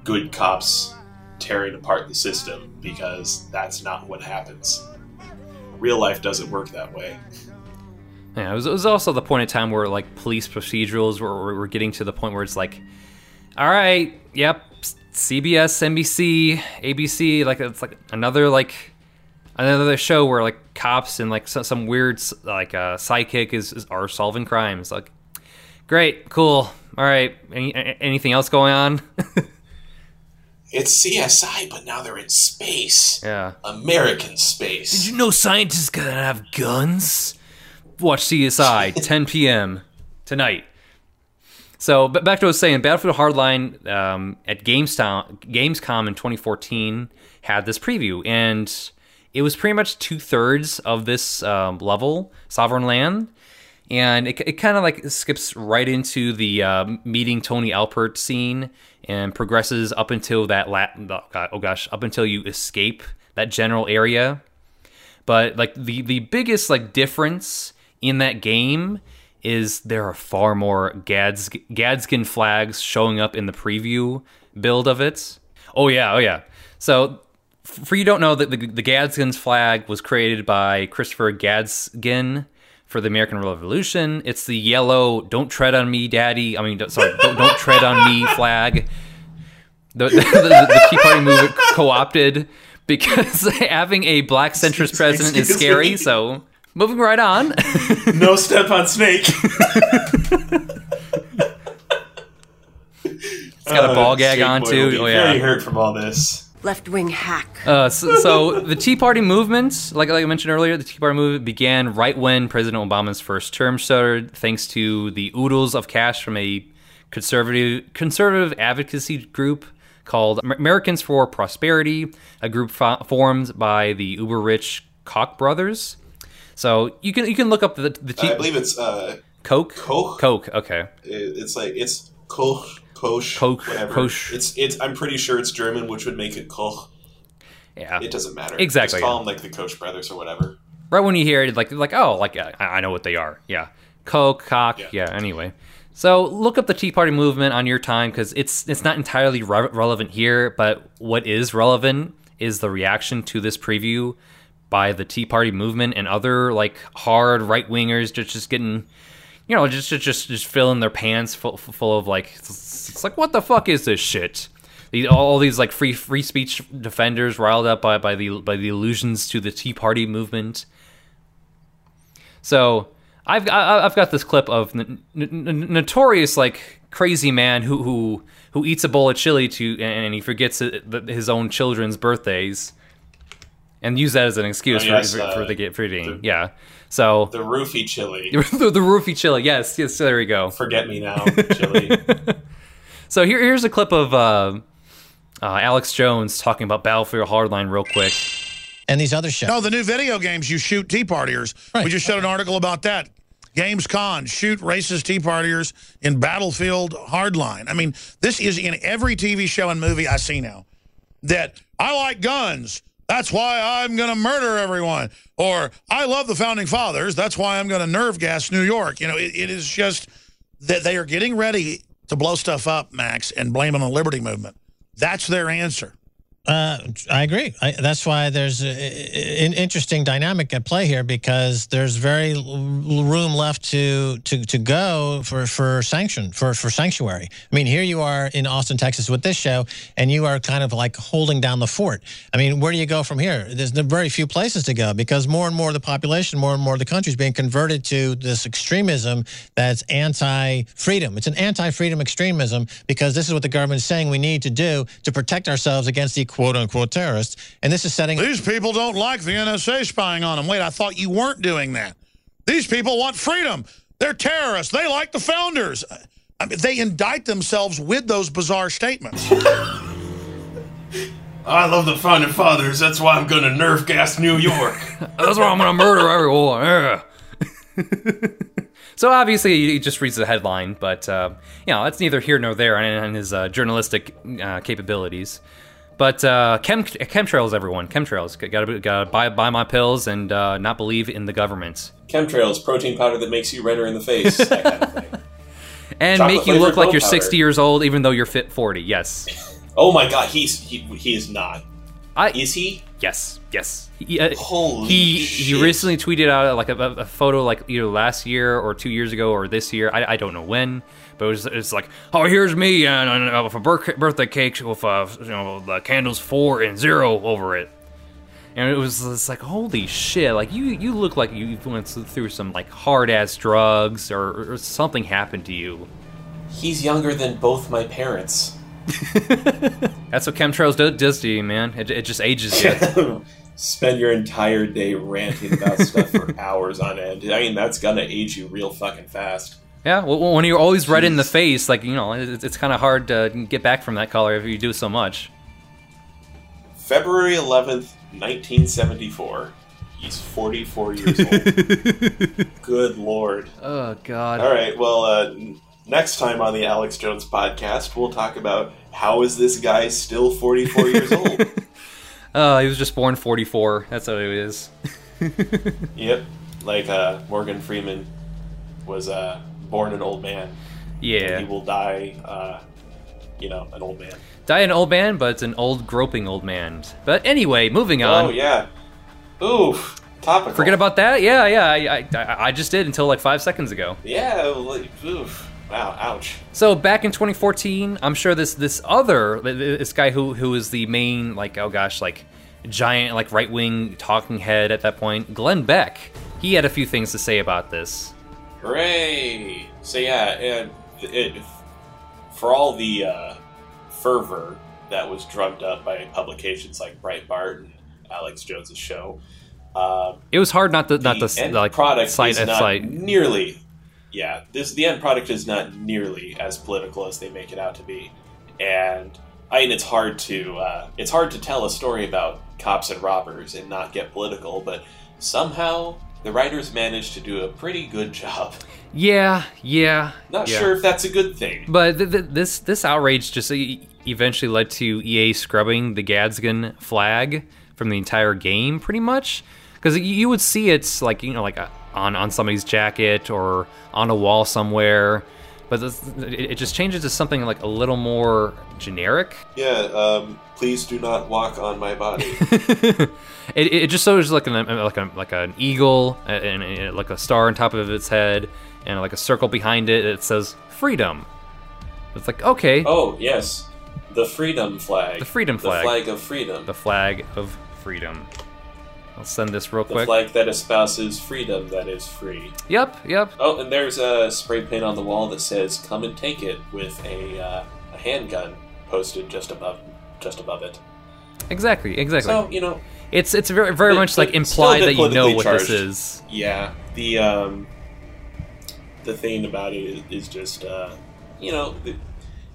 good cops tearing apart the system, because that's not what happens. Real life doesn't work that way. Yeah, it was also the point in time where, like, police procedurals were getting to the point where it's like, all right, yep, CBS, NBC, ABC, like it's like another show where like cops and like some weird like sidekick are solving crimes. Like, great, cool, all right. Anything else going on? It's CSI, but now they're in space. Yeah, American space. Did you know scientists can have guns? Watch CSI 10 p.m. tonight. So, but back to what I was saying, Battlefield Hardline at Gamescom in 2014 had this preview, and it was pretty much 2/3 of this level, Sovereign Land, and it kind of like skips right into the meeting Tony Alberts scene and progresses up until up until you escape that general area. But like the biggest like difference in that game is there are far more Gadsden flags showing up in the preview build of it. Oh yeah. So, for you don't know, that the Gadsden's flag was created by Christopher Gadsden for the American Revolution. It's the yellow "Don't tread on me, Daddy." Don't tread on me flag. The Tea Party movement co-opted because having a black centrist president is scary. So. Moving right on. No step on snake. It's got a ball gag on too. Oh yeah, you heard from all this left wing hack. So the Tea Party movement, like I mentioned earlier, the Tea Party movement began right when President Obama's first term started, thanks to the oodles of cash from a conservative advocacy group called Americans for Prosperity, a group formed by the uber rich Koch brothers. So you can look up the I believe it's Koch. Koch. Okay. It's Koch. Whatever. Koch. It's. I'm pretty sure it's German, which would make it Koch. Yeah. It doesn't matter. Exactly. Just call them like the Koch brothers or whatever. Right when you hear it, I know what they are. Yeah. Koch. Yeah. Anyway, so look up the Tea Party movement on your time, because it's not entirely relevant here, but what is relevant is the reaction to this preview by the Tea Party movement and other like hard right wingers just getting, you know, just filling their pants full of like, it's like, what the fuck is this shit? All these like free speech defenders riled up by the allusions to the Tea Party movement. So I've got this clip of notorious like crazy man who eats a bowl of chili and he forgets his own children's birthdays. And use that as an excuse for eating. Yeah. So the roofie chili. The roofie chili. Yes. There we go. Forget me now, chili. So here's a clip of Alex Jones talking about Battlefield Hardline real quick. And these other shows. No, the new video games you shoot Tea Partiers. Right. We just showed an article about that. GamesCon, shoot racist Tea Partiers in Battlefield Hardline. I mean, this is in every TV show and movie I see now. That I like guns. That's why I'm going to murder everyone. Or, I love the Founding Fathers. That's why I'm going to nerve gas New York. You know, it is just that they are getting ready to blow stuff up, Max, and blame on the liberty movement. That's their answer. I agree. That's why there's an interesting dynamic at play here, because there's very room left to go for sanctuary. I mean, here you are in Austin, Texas with this show, and you are kind of like holding down the fort. I mean, where do you go from here? There's very few places to go, because more and more of the population, more and more of the country is being converted to this extremism that's anti-freedom. It's an anti-freedom extremism, because this is what the government is saying we need to do to protect ourselves against the quote-unquote terrorists, and this is setting... These people don't like the NSA spying on them. Wait, I thought you weren't doing that. These people want freedom. They're terrorists. They like the founders. I mean, they indict themselves with those bizarre statements. I love the founding fathers. That's why I'm going to nerve gas New York. That's why I'm going to murder everyone. So obviously he just reads the headline, but you know, that's neither here nor there in his journalistic capabilities. But chemtrails, everyone. Chemtrails. Gotta buy my pills and not believe in the government. Chemtrails, protein powder that makes you redder in the face, that kind of thing. And chocolate make you look like you're 60 years old, even though you're fit 40. Yes. Oh my God, he is not. Is he? Yes, yes. Holy shit. He recently tweeted out like a photo, like either last year or 2 years ago or this year. I don't know when. But it's like, oh, here's me and with a birthday cake with you know, the candles 4 and 0 over it, and it was just like, holy shit! Like you look like you went through some like hard ass drugs or something happened to you. He's younger than both my parents. That's what chemtrails does to you, man. It just ages you. Spend your entire day ranting about stuff for hours on end. I mean, that's gonna age you real fucking fast. Yeah, well, when you're always red in the face, like, you know, it's kind of hard to get back from that color if you do so much. February 11th, 1974. He's 44 years old. Good Lord. Oh, God. All right, well, next time on the Alex Jones podcast, we'll talk about how is this guy still 44 years old? He was just born 44. That's what it is. Yep, like Morgan Freeman was... born an old man. Yeah. He will die, you know, an old man. Die an old man, but it's an old groping old man. But anyway, moving on. Oh, yeah. Ooh, topical. Forget about that? Yeah, I just did until like 5 seconds ago. Yeah, like, oof. Wow, ouch. So back in 2014, I'm sure this guy who is the main, like, oh gosh, like, giant, like, right-wing talking head at that point, Glenn Beck, he had a few things to say about this. Hooray! So yeah, and for all the fervor that was drummed up by publications like Breitbart and Alex Jones' show, it was hard not to cite. Yeah, the end product is not nearly as political as they make it out to be, and I mean it's hard to tell a story about cops and robbers and not get political, but somehow the writers managed to do a pretty good job. Yeah. Not sure if that's a good thing. But this outrage just eventually led to EA scrubbing the Gadsden flag from the entire game, pretty much. Because you would see it's like, you know, like on somebody's jacket or on a wall somewhere. But it just changes to something like a little more generic. Yeah, please do not walk on my body. It just shows like an eagle and like a star on top of its head and like a circle behind it. It says freedom. It's like, okay. Oh yes, the freedom flag. The freedom flag. The flag of freedom. The flag of freedom. I'll send this real quick. The flag that espouses freedom that is free. Yep. Oh, and there's a spray paint on the wall that says "Come and take it" with a handgun posted just above it. Exactly. So, you know, it's very, very much like implied that you know what this is. Yeah. The thing about it is just you know,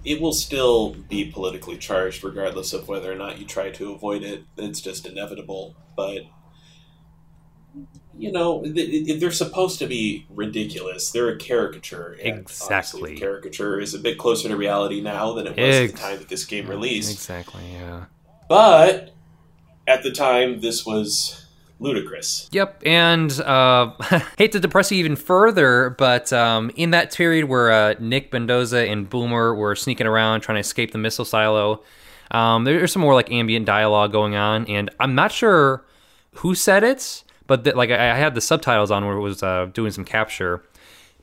it will still be politically charged regardless of whether or not you try to avoid it. It's just inevitable, but you know, they're supposed to be ridiculous. They're a caricature. And exactly. Honestly, caricature is a bit closer to reality now than it was at the time that this game released. Exactly, yeah. But at the time, this was ludicrous. Yep, and hate to depress you even further, but in that period where Nick Mendoza and Boomer were sneaking around trying to escape the missile silo, There's some more like ambient dialogue going on, and I'm not sure who said it, but I had the subtitles on where it was doing some capture,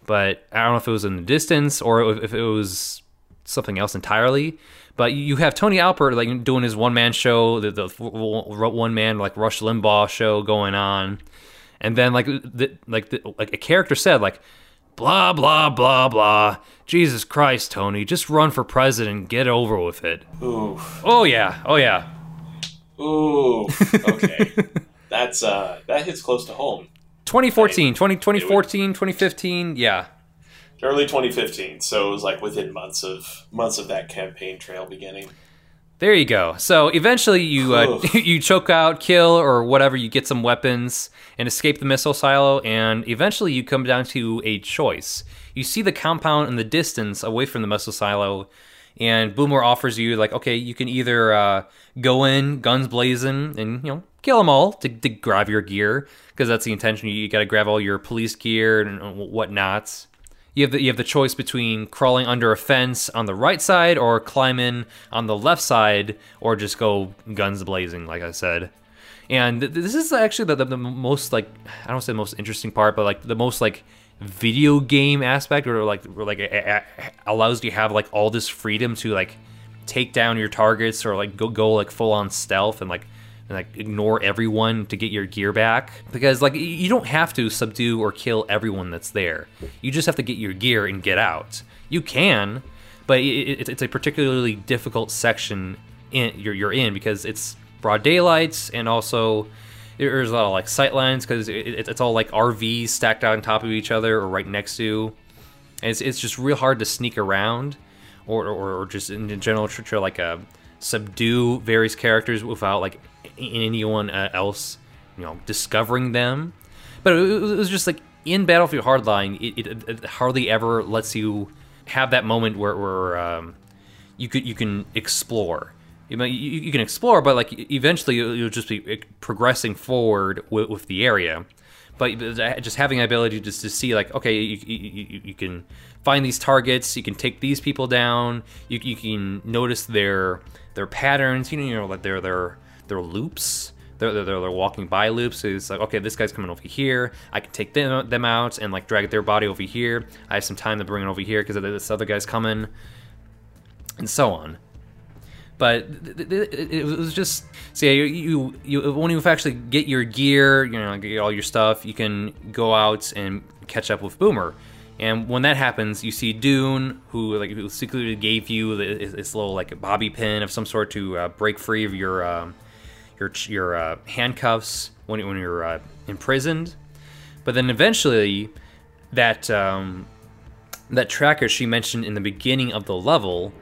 but I don't know if it was in the distance or if it was something else entirely. But you have Tony Alpert like doing his one man show, the one man like Rush Limbaugh show going on, and then a character said like, blah blah blah blah. Jesus Christ, Tony, just run for president, get over with it. Oof. Oh yeah. Oof. Okay. That's that hits close to home. 2014, 2015, yeah. Early 2015, so it was like within months of that campaign trail beginning. There you go. So eventually you choke out, kill, or whatever, you get some weapons and escape the missile silo, and eventually you come down to a choice. You see the compound in the distance away from the missile silo, and Boomer offers you, like, okay, you can either go in, guns blazing, and, kill them all to grab your gear, because that's the intention. You got to grab all your police gear and whatnot. You have the choice between crawling under a fence on the right side or climb in on the left side, or just go guns blazing, like I said. And this is actually the most, like, I don't say the most interesting part, but like the most like video game aspect, or like it allows you to have like all this freedom to like take down your targets, or like go like full on stealth and ignore everyone to get your gear back, because like you don't have to subdue or kill everyone that's there. You just have to get your gear and get out. You can, but it's a particularly difficult section you're in, because it's broad daylight, and also there's a lot of like sight lines, because it's all like RVs stacked on top of each other or right next to, and it's just real hard to sneak around or just in general try like subdue various characters without like anyone else discovering them. But it was just like in Battlefield Hardline, it hardly ever lets you have that moment where you can explore. You can explore, but like eventually you'll just be progressing forward with the area. But just having the ability just to see, like, okay, you can find these targets, you can take these people down, you can notice their patterns, like their loops, their walking by loops. So it's like, okay, this guy's coming over here, I can take them out and like drag their body over here. I have some time to bring it over here because this other guy's coming, and so on. But it was just, so yeah, you when you actually get your gear, get all your stuff, you can go out and catch up with Boomer. And when that happens, you see Dune, who like secretly gave you this little like bobby pin of some sort to break free of your handcuffs when you're imprisoned. But then eventually, that tracker she mentioned in the beginning of the level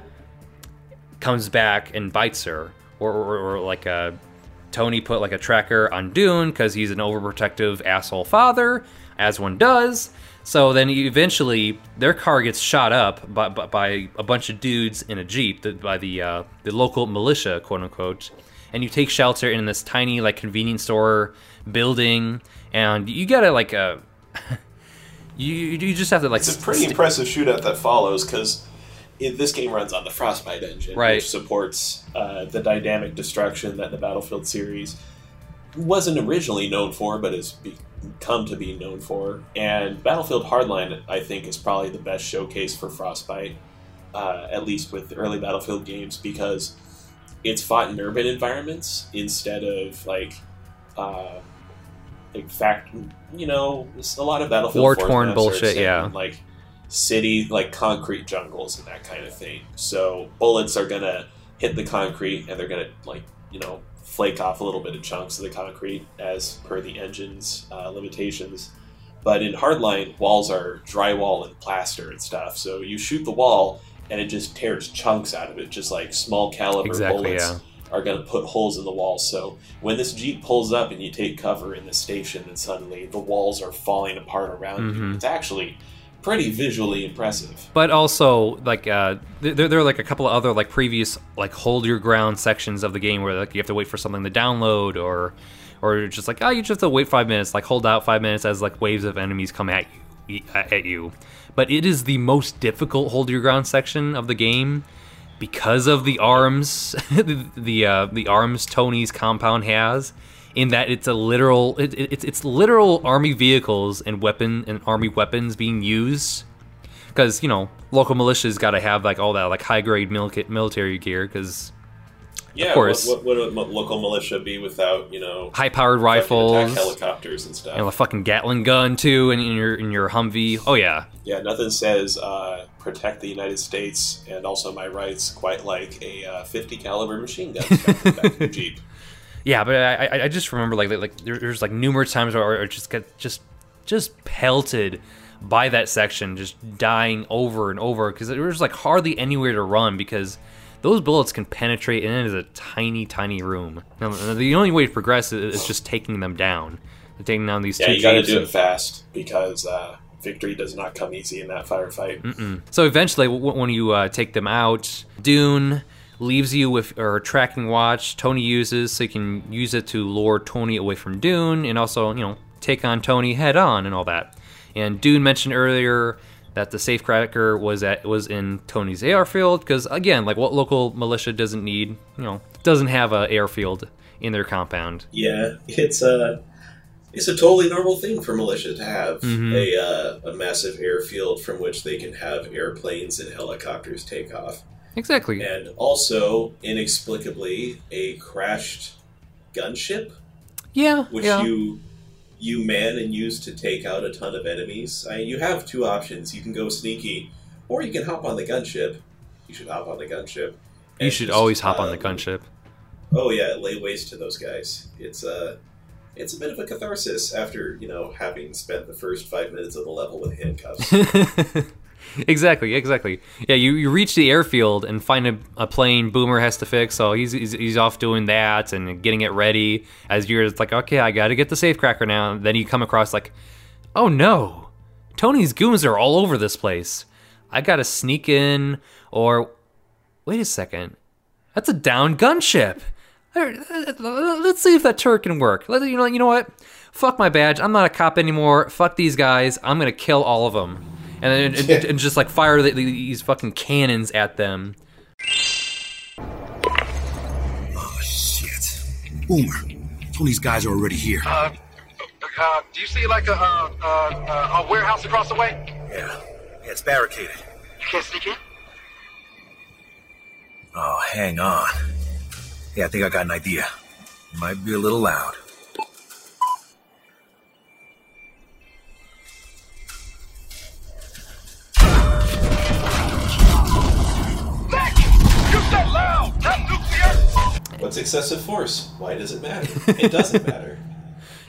comes back and bites her, or like Tony put like a tracker on Dune because he's an overprotective asshole father, as one does. So then eventually their car gets shot up by a bunch of dudes in a Jeep, by the local militia, quote unquote. And you take shelter in this tiny like convenience store building, and you gotta like you just have to like. It's a pretty impressive shootout that follows, because this game runs on the Frostbite engine, right, which supports the dynamic destruction that the Battlefield series wasn't originally known for, but has come to be known for. And Battlefield Hardline, I think, is probably the best showcase for Frostbite, at least with the early Battlefield games, because it's fought in urban environments instead of a lot of Battlefield war-torn bullshit, yeah, like city, like concrete jungles and that kind of thing. So bullets are gonna hit the concrete, and they're gonna flake off a little bit of chunks of the concrete as per the engine's limitations. But in Hardline, walls are drywall and plaster and stuff, so you shoot the wall and it just tears chunks out of it, just like small caliber bullets, yeah, are going to put holes in the wall. So when this Jeep pulls up and you take cover in the station, and suddenly the walls are falling apart around, mm-hmm, you, it's actually pretty visually impressive. But also, like, there are like a couple of other like previous like hold your ground sections of the game where like you have to wait for something to download, or just like, oh, you just have to wait 5 minutes, like hold out 5 minutes as like waves of enemies come at you. But it is the most difficult hold your ground section of the game, because of the arms, the arms Tony's compound has, in that it's a literal, it's literal army vehicles and army weapons being used, because, you know, local militias got to have like all that like high grade military gear, because yeah, of course, what would a local militia be without, you know, high powered rifles, helicopters and stuff, and a fucking Gatling gun too, and in your Humvee. Oh yeah, yeah. Nothing says protect the United States and also my rights quite like a 50 caliber machine gun back in the Jeep. Yeah, but I just remember like there's like numerous times where I just got just pelted by that section, just dying over and over, because there was like hardly anywhere to run, because those bullets can penetrate, and it is a tiny, tiny room. Now, the only way to progress is just taking them down. Taking down these two. Yeah, you gotta do it fast, because victory does not come easy in that firefight. Mm-mm. So eventually, when you take them out, Dune leaves you with a tracking watch Tony uses, so you can use it to lure Tony away from Dune, and also, you know, take on Tony head on and all that. And Dune mentioned earlier that the safecracker was in Tony's airfield, because again, like, what local militia doesn't need, you know, doesn't have an airfield in their compound. Yeah, it's a totally normal thing for militia to have, mm-hmm, a massive airfield from which they can have airplanes and helicopters take off. Exactly. And also, inexplicably, a crashed gunship. Yeah, which you man and use to take out a ton of enemies. I mean, you have two options. You can go sneaky, or you can hop on the gunship. You should hop on the gunship. You should always hop on the gunship. Oh yeah, lay waste to those guys. It's a bit of a catharsis after, you know, having spent the first 5 minutes of the level with handcuffs. Exactly. Yeah, you reach the airfield and find a plane Boomer has to fix, so he's off doing that and getting it ready, as you're just like, okay, I gotta get the safecracker now. And then you come across like, oh no, Tony's goons are all over this place. I gotta sneak in, or wait a second, that's a downed gunship. Let's see if that turret can work. You know what? Fuck my badge. I'm not a cop anymore. Fuck these guys. I'm gonna kill all of them. And then and just like fire these fucking cannons at them. Oh shit! Boomer, Tony's guys are already here. Do you see like a warehouse across the way? Yeah, it's barricaded. You can't sneak in. Oh, hang on. Yeah, I think I got an idea. It might be a little loud. What's excessive force? Why does it matter? It doesn't matter.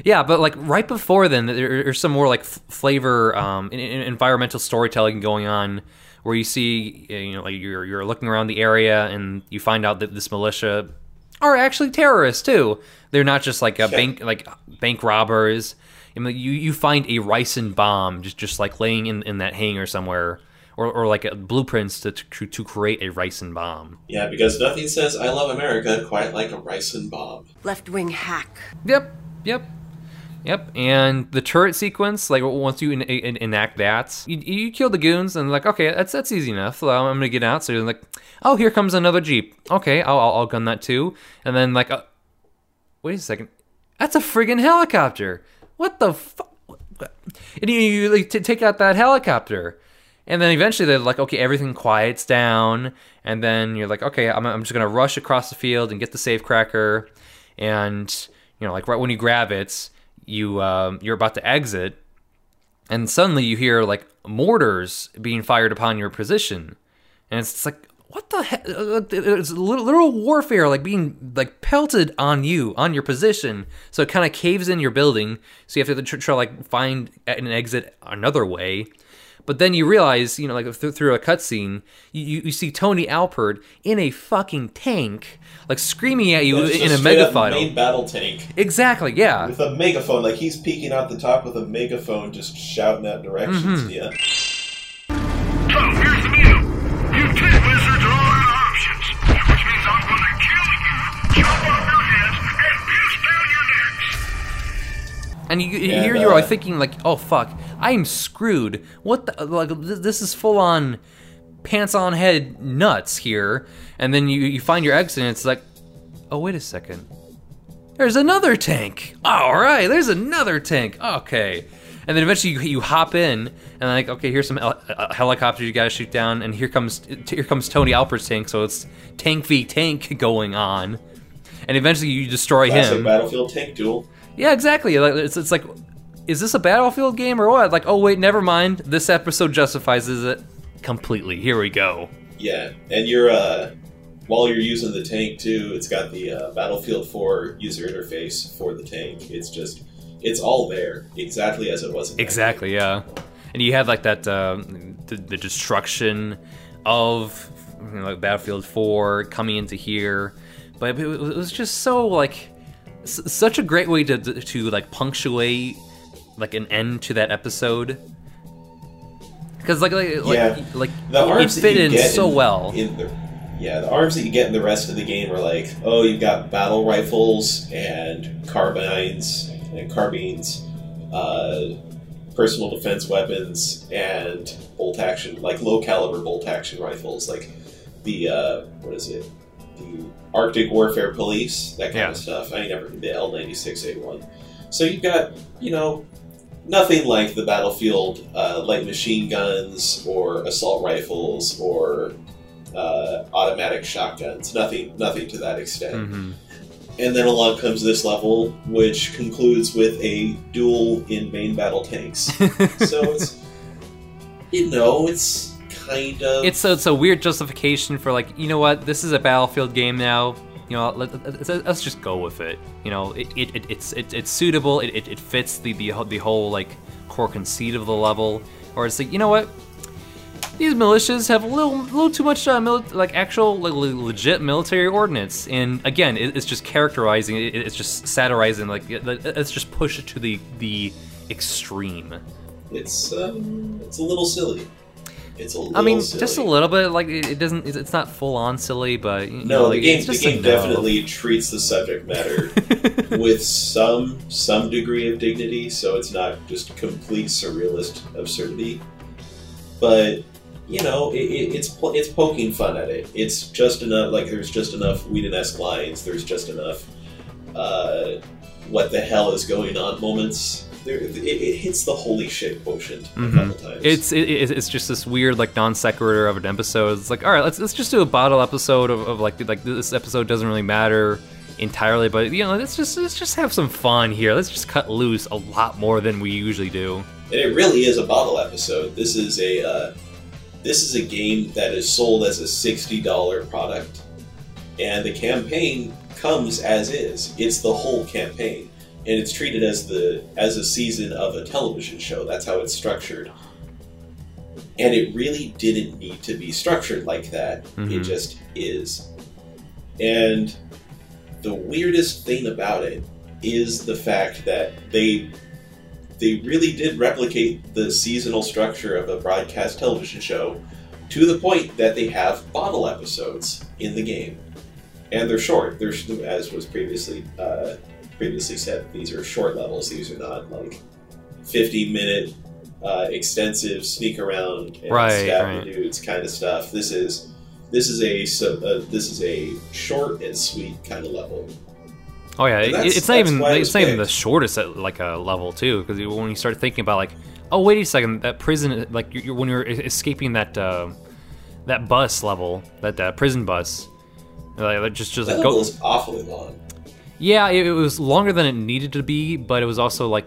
Yeah, but like right before then, there's some more like flavor, environmental storytelling going on, where you see, you know, like you're looking around the area and you find out that this militia are actually terrorists too. They're not just like bank robbers. I mean, you find a ricin bomb just like laying in that hangar somewhere. Or like blueprints to create a ricin bomb. Yeah, because nothing says I love America quite like a ricin bomb. Left wing hack. Yep. And the turret sequence, like once you enact that, you kill the goons and like, okay, that's easy enough. So I'm gonna get out. So you're like, oh, here comes another Jeep. Okay, I'll gun that too. And then like, wait a second, that's a friggin' helicopter. What the fuck? And you like take out that helicopter. And then eventually they're like, okay, everything quiets down. And then you're like, okay, I'm just going to rush across the field and get the safecracker. And, you know, like right when you grab it, you're about to exit. And suddenly you hear like mortars being fired upon your position. And it's like, what the heck? It's literal warfare, like being like pelted on you, on your position. So it kind of caves in your building. So you have to try like find an exit another way. But then you realize, you know, like through a cutscene, you see Tony Alpert in a fucking tank, like screaming at you in a megaphone. Main battle tank. Exactly. Yeah. With a megaphone, like he's peeking out the top with a megaphone, just shouting out directions. Mm-hmm. Yeah. So here's the deal: you tin wizards are all our options, which means I'm going to kill you, chop off your heads, and pierce down your necks. And you're like thinking, like, oh fuck. I am screwed. What the, like, this is full on pants on head nuts here, and then you find your exit and it's like, oh, wait a second. There's another tank. All right, there's another tank. Okay. And then eventually you hop in, and like, okay, here's some helicopters you gotta shoot down, and here comes Tony Alberts' tank, so it's tank v tank going on. And eventually you destroy him. Classic Battlefield tank duel. Yeah, exactly. It's like, is this a Battlefield game or what? Like, oh wait, never mind. This episode justifies it completely. Here we go. Yeah, and you're, while you're using the tank too, it's got the Battlefield 4 user interface for the tank. It's just... it's all there, exactly as it was. In exactly, game. Yeah. And you have like that, the destruction of, you know, like Battlefield 4 coming into here, but it was just so like such a great way to like punctuate like an end to that episode. Because like the arms it fit in so well. Yeah, the arms that you get in the rest of the game are like, oh, you've got battle rifles and carbines, personal defense weapons, and bolt action, like low caliber bolt action rifles, like the the Arctic Warfare Police, that kind of stuff. I never did the L96A1. So you've got, you know, nothing like the Battlefield light machine guns or assault rifles or automatic shotguns. Nothing to that extent. Mm-hmm. And then along comes this level, which concludes with a duel in main battle tanks. So it's, you know, it's kind of... It's a weird justification for like, you know what, this is a Battlefield game now. You know, let's just go with it. You know, it's suitable. It fits the whole like core conceit of the level. Or it's like, you know what, these militias have a little too much legit military ordnance, and again, it's just characterizing, it's just satirizing, like let's just push it to the extreme. It's a little silly. Silly. Just a little bit. Like it doesn't. It's not full on silly, but the game definitely treats the subject matter with some degree of dignity, so it's not just complete surrealist absurdity, but. You know, it's poking fun at it. It's just enough, like, there's just enough Whedon-esque lines, there's just enough what the hell is going on moments. It hits the holy shit quotient a couple times. It's just this weird, like, non sequitur of an episode. It's like, all right, let's just do a bottle episode of this episode doesn't really matter entirely, but, you know, let's just have some fun here. Let's just cut loose a lot more than we usually do. And it really is a bottle episode. This is a game that is sold as a $60 product, and the campaign comes as is. It's the whole campaign, and it's treated as a season of a television show. That's how it's structured. And it really didn't need to be structured like that. Mm-hmm. It just is. And the weirdest thing about it is the fact that they really did replicate the seasonal structure of a broadcast television show to the point that they have bottle episodes in the game. And they're short. They're, as was previously said, these are short levels. These are not like 50-minute extensive sneak around and stab the dudes kind of stuff. This is a short and sweet kind of level. Oh yeah, it's not even the shortest like a level too, because when you start thinking about like, oh wait a second, that prison, like when you're escaping that bus level, that prison bus, like just that level is awfully long. Yeah, it was longer than it needed to be, but it was also like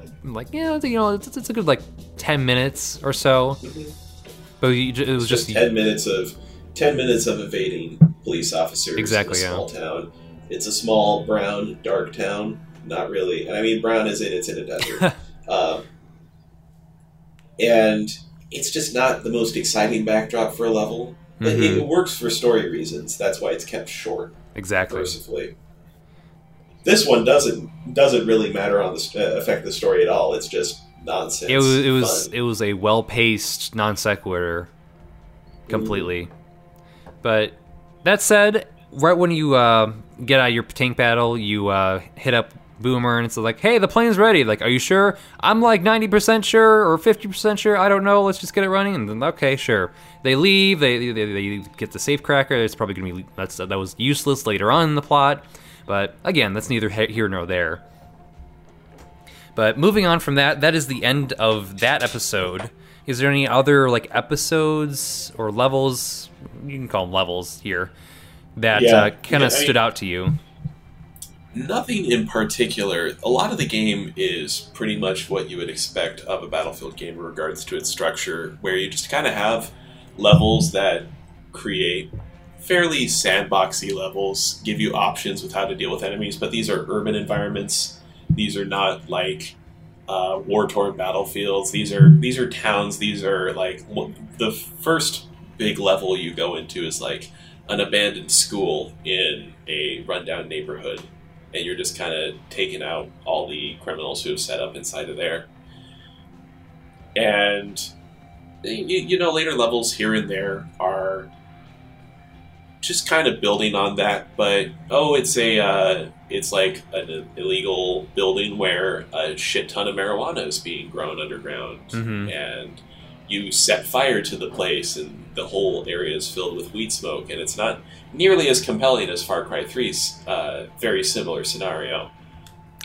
yeah, you know, it's a good like 10 minutes or so. Mm-hmm. But it was just 10 minutes of evading police officers in a small town. It's a small, brown, dark town. Not really. And I mean, brown as in it's in a desert. And it's just not the most exciting backdrop for a level. But it works for story reasons. That's why it's kept short. Exactly. Mercifully. This one doesn't really matter on affect the story at all. It's just nonsense. It was a well-paced non sequitur completely. But that said, right when you get out of your tank battle, you hit up Boomer, and it's like, hey, the plane's ready. Like, are you sure? I'm like 90% sure or 50% sure. I don't know. Let's just get it running. And then, okay, sure. They leave. They get the safecracker. It's probably gonna be that was useless later on in the plot. But again, that's neither here nor there. But moving on from that, that is the end of that episode. Is there any other like episodes or levels? You can call them levels here. That kind of stood out to you. Nothing in particular. A lot of the game is pretty much what you would expect of a Battlefield game in regards to its structure, where you just kind of have levels that create fairly sandboxy levels, give you options with how to deal with enemies, but these are urban environments. These are not like war-torn battlefields. These are towns. These are like the first big level you go into is like an abandoned school in a rundown neighborhood. And you're just kind of taking out all the criminals who have set up inside of there. And, you know, later levels here and there are just kind of building on that. But, it's like an illegal building where a shit ton of marijuana is being grown underground. Mm-hmm. And you set fire to the place and the whole area is filled with weed smoke, and it's not nearly as compelling as Far Cry 3's very similar scenario.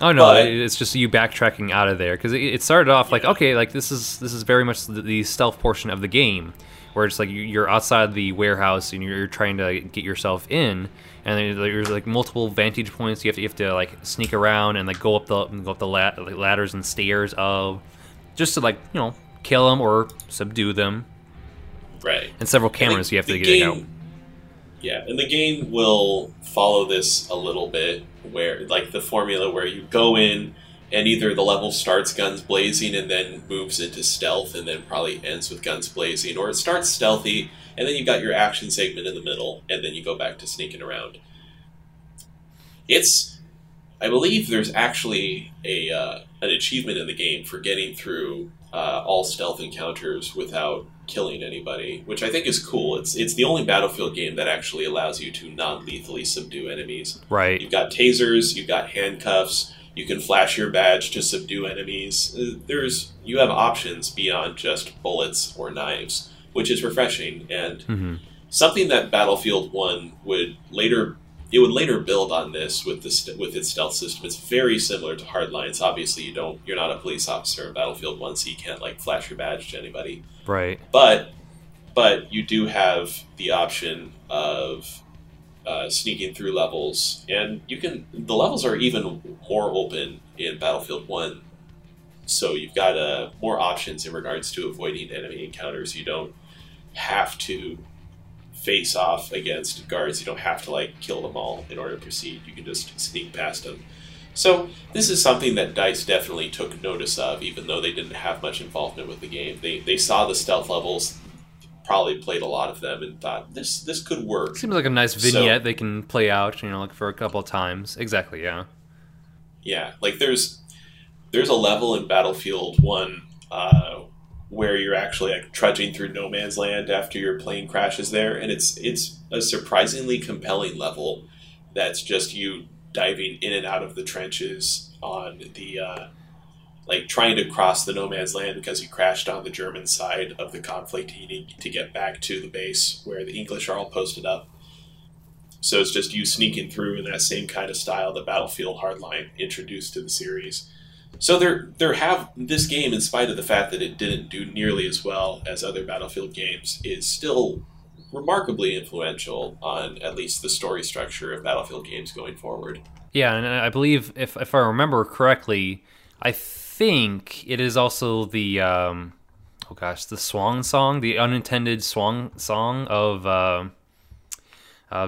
Oh no, but it's just you backtracking out of there, because it started off like, okay, like this is very much the stealth portion of the game, where it's like you're outside the warehouse and you're trying to get yourself in, and there's like multiple vantage points. You have to like sneak around and like go up the ladders and stairs of, just to like, you know, kill them or subdue them. Right. And several cameras you have to get out. Yeah, and the game will follow this a little bit, where like the formula where you go in and either the level starts guns blazing and then moves into stealth and then probably ends with guns blazing, or it starts stealthy and then you got your action segment in the middle and then you go back to sneaking around. I believe there's actually an achievement in the game for getting through all stealth encounters without killing anybody, which I think is cool. It's the only Battlefield game that actually allows you to non-lethally subdue enemies. Right. You've got tasers, you've got handcuffs, you can flash your badge to subdue enemies. You have options beyond just bullets or knives, which is refreshing, and something that Battlefield 1 would later build on this with its stealth system. It's very similar to Hardline. Obviously, you're not a police officer in Battlefield 1, so you can't like flash your badge to anybody. Right. But you do have the option of sneaking through levels, and the levels are even more open in Battlefield 1. So you've got more options in regards to avoiding enemy encounters. You don't have to face off against guards. You don't have to like kill them all in order to proceed. You can just sneak past them. So this is something that DICE definitely took notice of, even though they didn't have much involvement with the game. They saw the stealth levels, probably played a lot of them, and thought this could work. Seems like a nice vignette they can play out, you know, like for a couple of times. Exactly, yeah. Yeah, like there's a level in Battlefield 1 where you're actually like trudging through no man's land after your plane crashes there, and it's a surprisingly compelling level that's just you diving in and out of the trenches on the like trying to cross the no man's land because you crashed on the German side of the conflict. You need to get back to the base where the English are all posted up. So it's just you sneaking through in that same kind of style that Battlefield Hardline introduced to the series. So this game, in spite of the fact that it didn't do nearly as well as other Battlefield games, is still remarkably influential on at least the story structure of Battlefield games going forward. Yeah, and I believe, if I remember correctly, I think it is also the the swan song, the unintended swan song of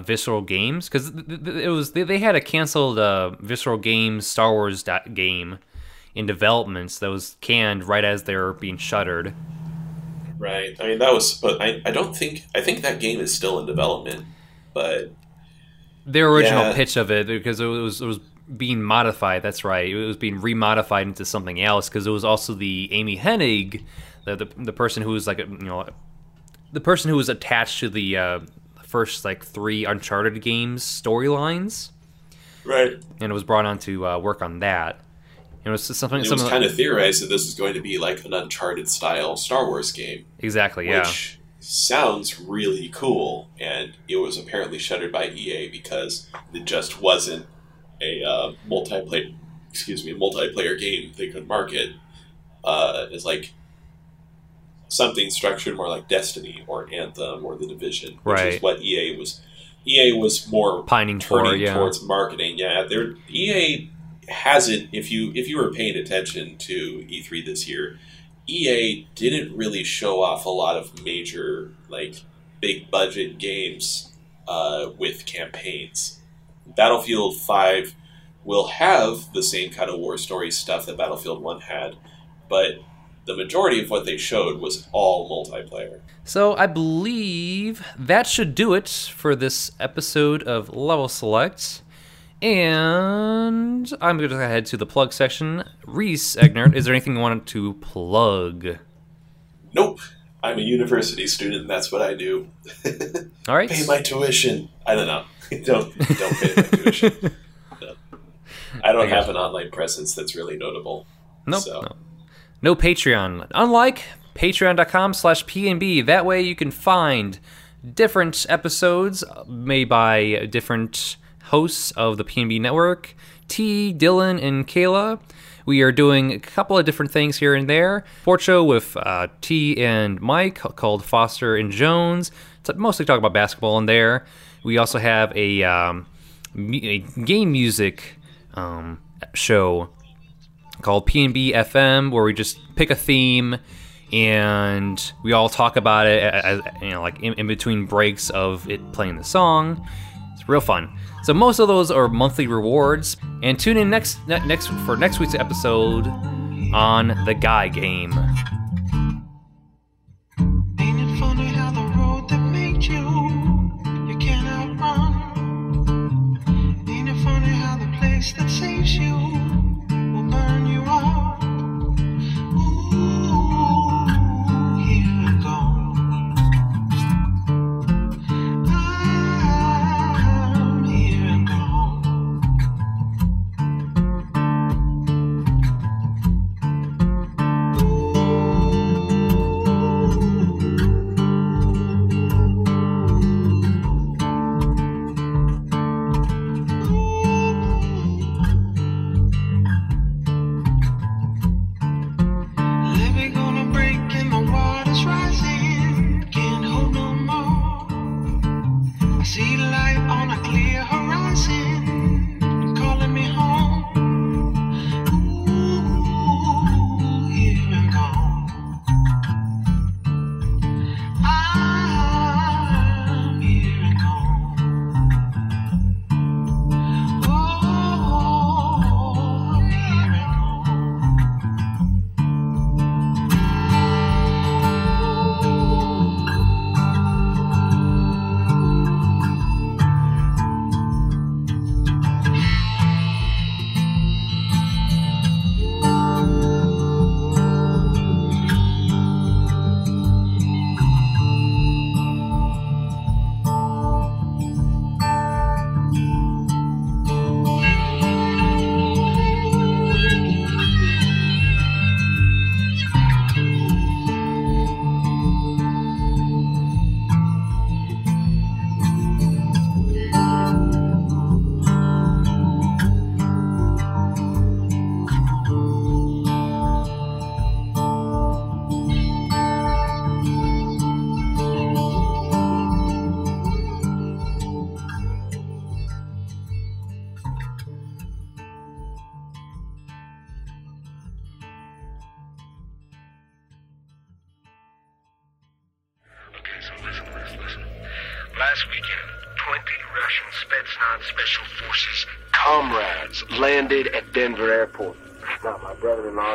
Visceral Games, because it was they had a canceled Visceral Games Star Wars game in developments that was canned right as they were being shuttered. Right. I mean, I think that game is still in development, but their original pitch of it, because it was being modified. That's right. It was being remodified into something else, because it was also the Amy Hennig, the person who was like, you know, the person who was attached to the first like 3 Uncharted games storylines. Right. And it was brought on to work on that. And it was something. And it was kind of theorized that this is going to be like an Uncharted style Star Wars game. Exactly. Yeah. Which sounds really cool, and it was apparently shuttered by EA because it just wasn't a multiplayer game they could market as like something structured more like Destiny or Anthem or The Division, which right. is what EA was more pining for, yeah. towards marketing. Yeah, EA hasn't. If you were paying attention to E3 this year, EA didn't really show off a lot of major like big budget games with campaigns. Battlefield 5 will have the same kind of war story stuff that Battlefield 1 had, but the majority of what they showed was all multiplayer. So I believe that should do it for this episode of Level Select. And I'm going to go ahead to the plug section. Reese Egner, is there anything you wanted to plug? Nope. I'm a university student. That's what I do. All right. Pay my tuition. I don't know. Don't pay my tuition. No. I don't have an online presence that's really notable. Nope. So. No Patreon. Unlike patreon.com/PNB. That way you can find different episodes made by different hosts of the PNB network, T, Dylan, and Kayla. We are doing a couple of different things here and there. Sport show with T and Mike called Foster and Jones. It's mostly talk about basketball in there. We also have a game music show called PNB FM, where we just pick a theme and we all talk about it, as, you know, like in between breaks of it playing the song. It's real fun. So most of those are monthly rewards. And tune in next for next week's episode on the Guy Game.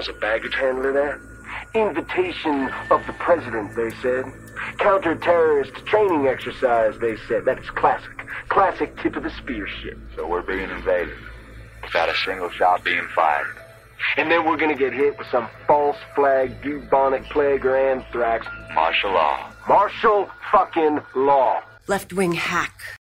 A baggage handler there. Invitation of the president, they said. Counter-terrorist training exercise, they said. That's classic. Classic tip of the spear shit. So we're being invaded without a single shot being fired. And then we're gonna get hit with some false flag, bubonic plague, or anthrax. Martial law. Martial fucking law. Left-wing hack.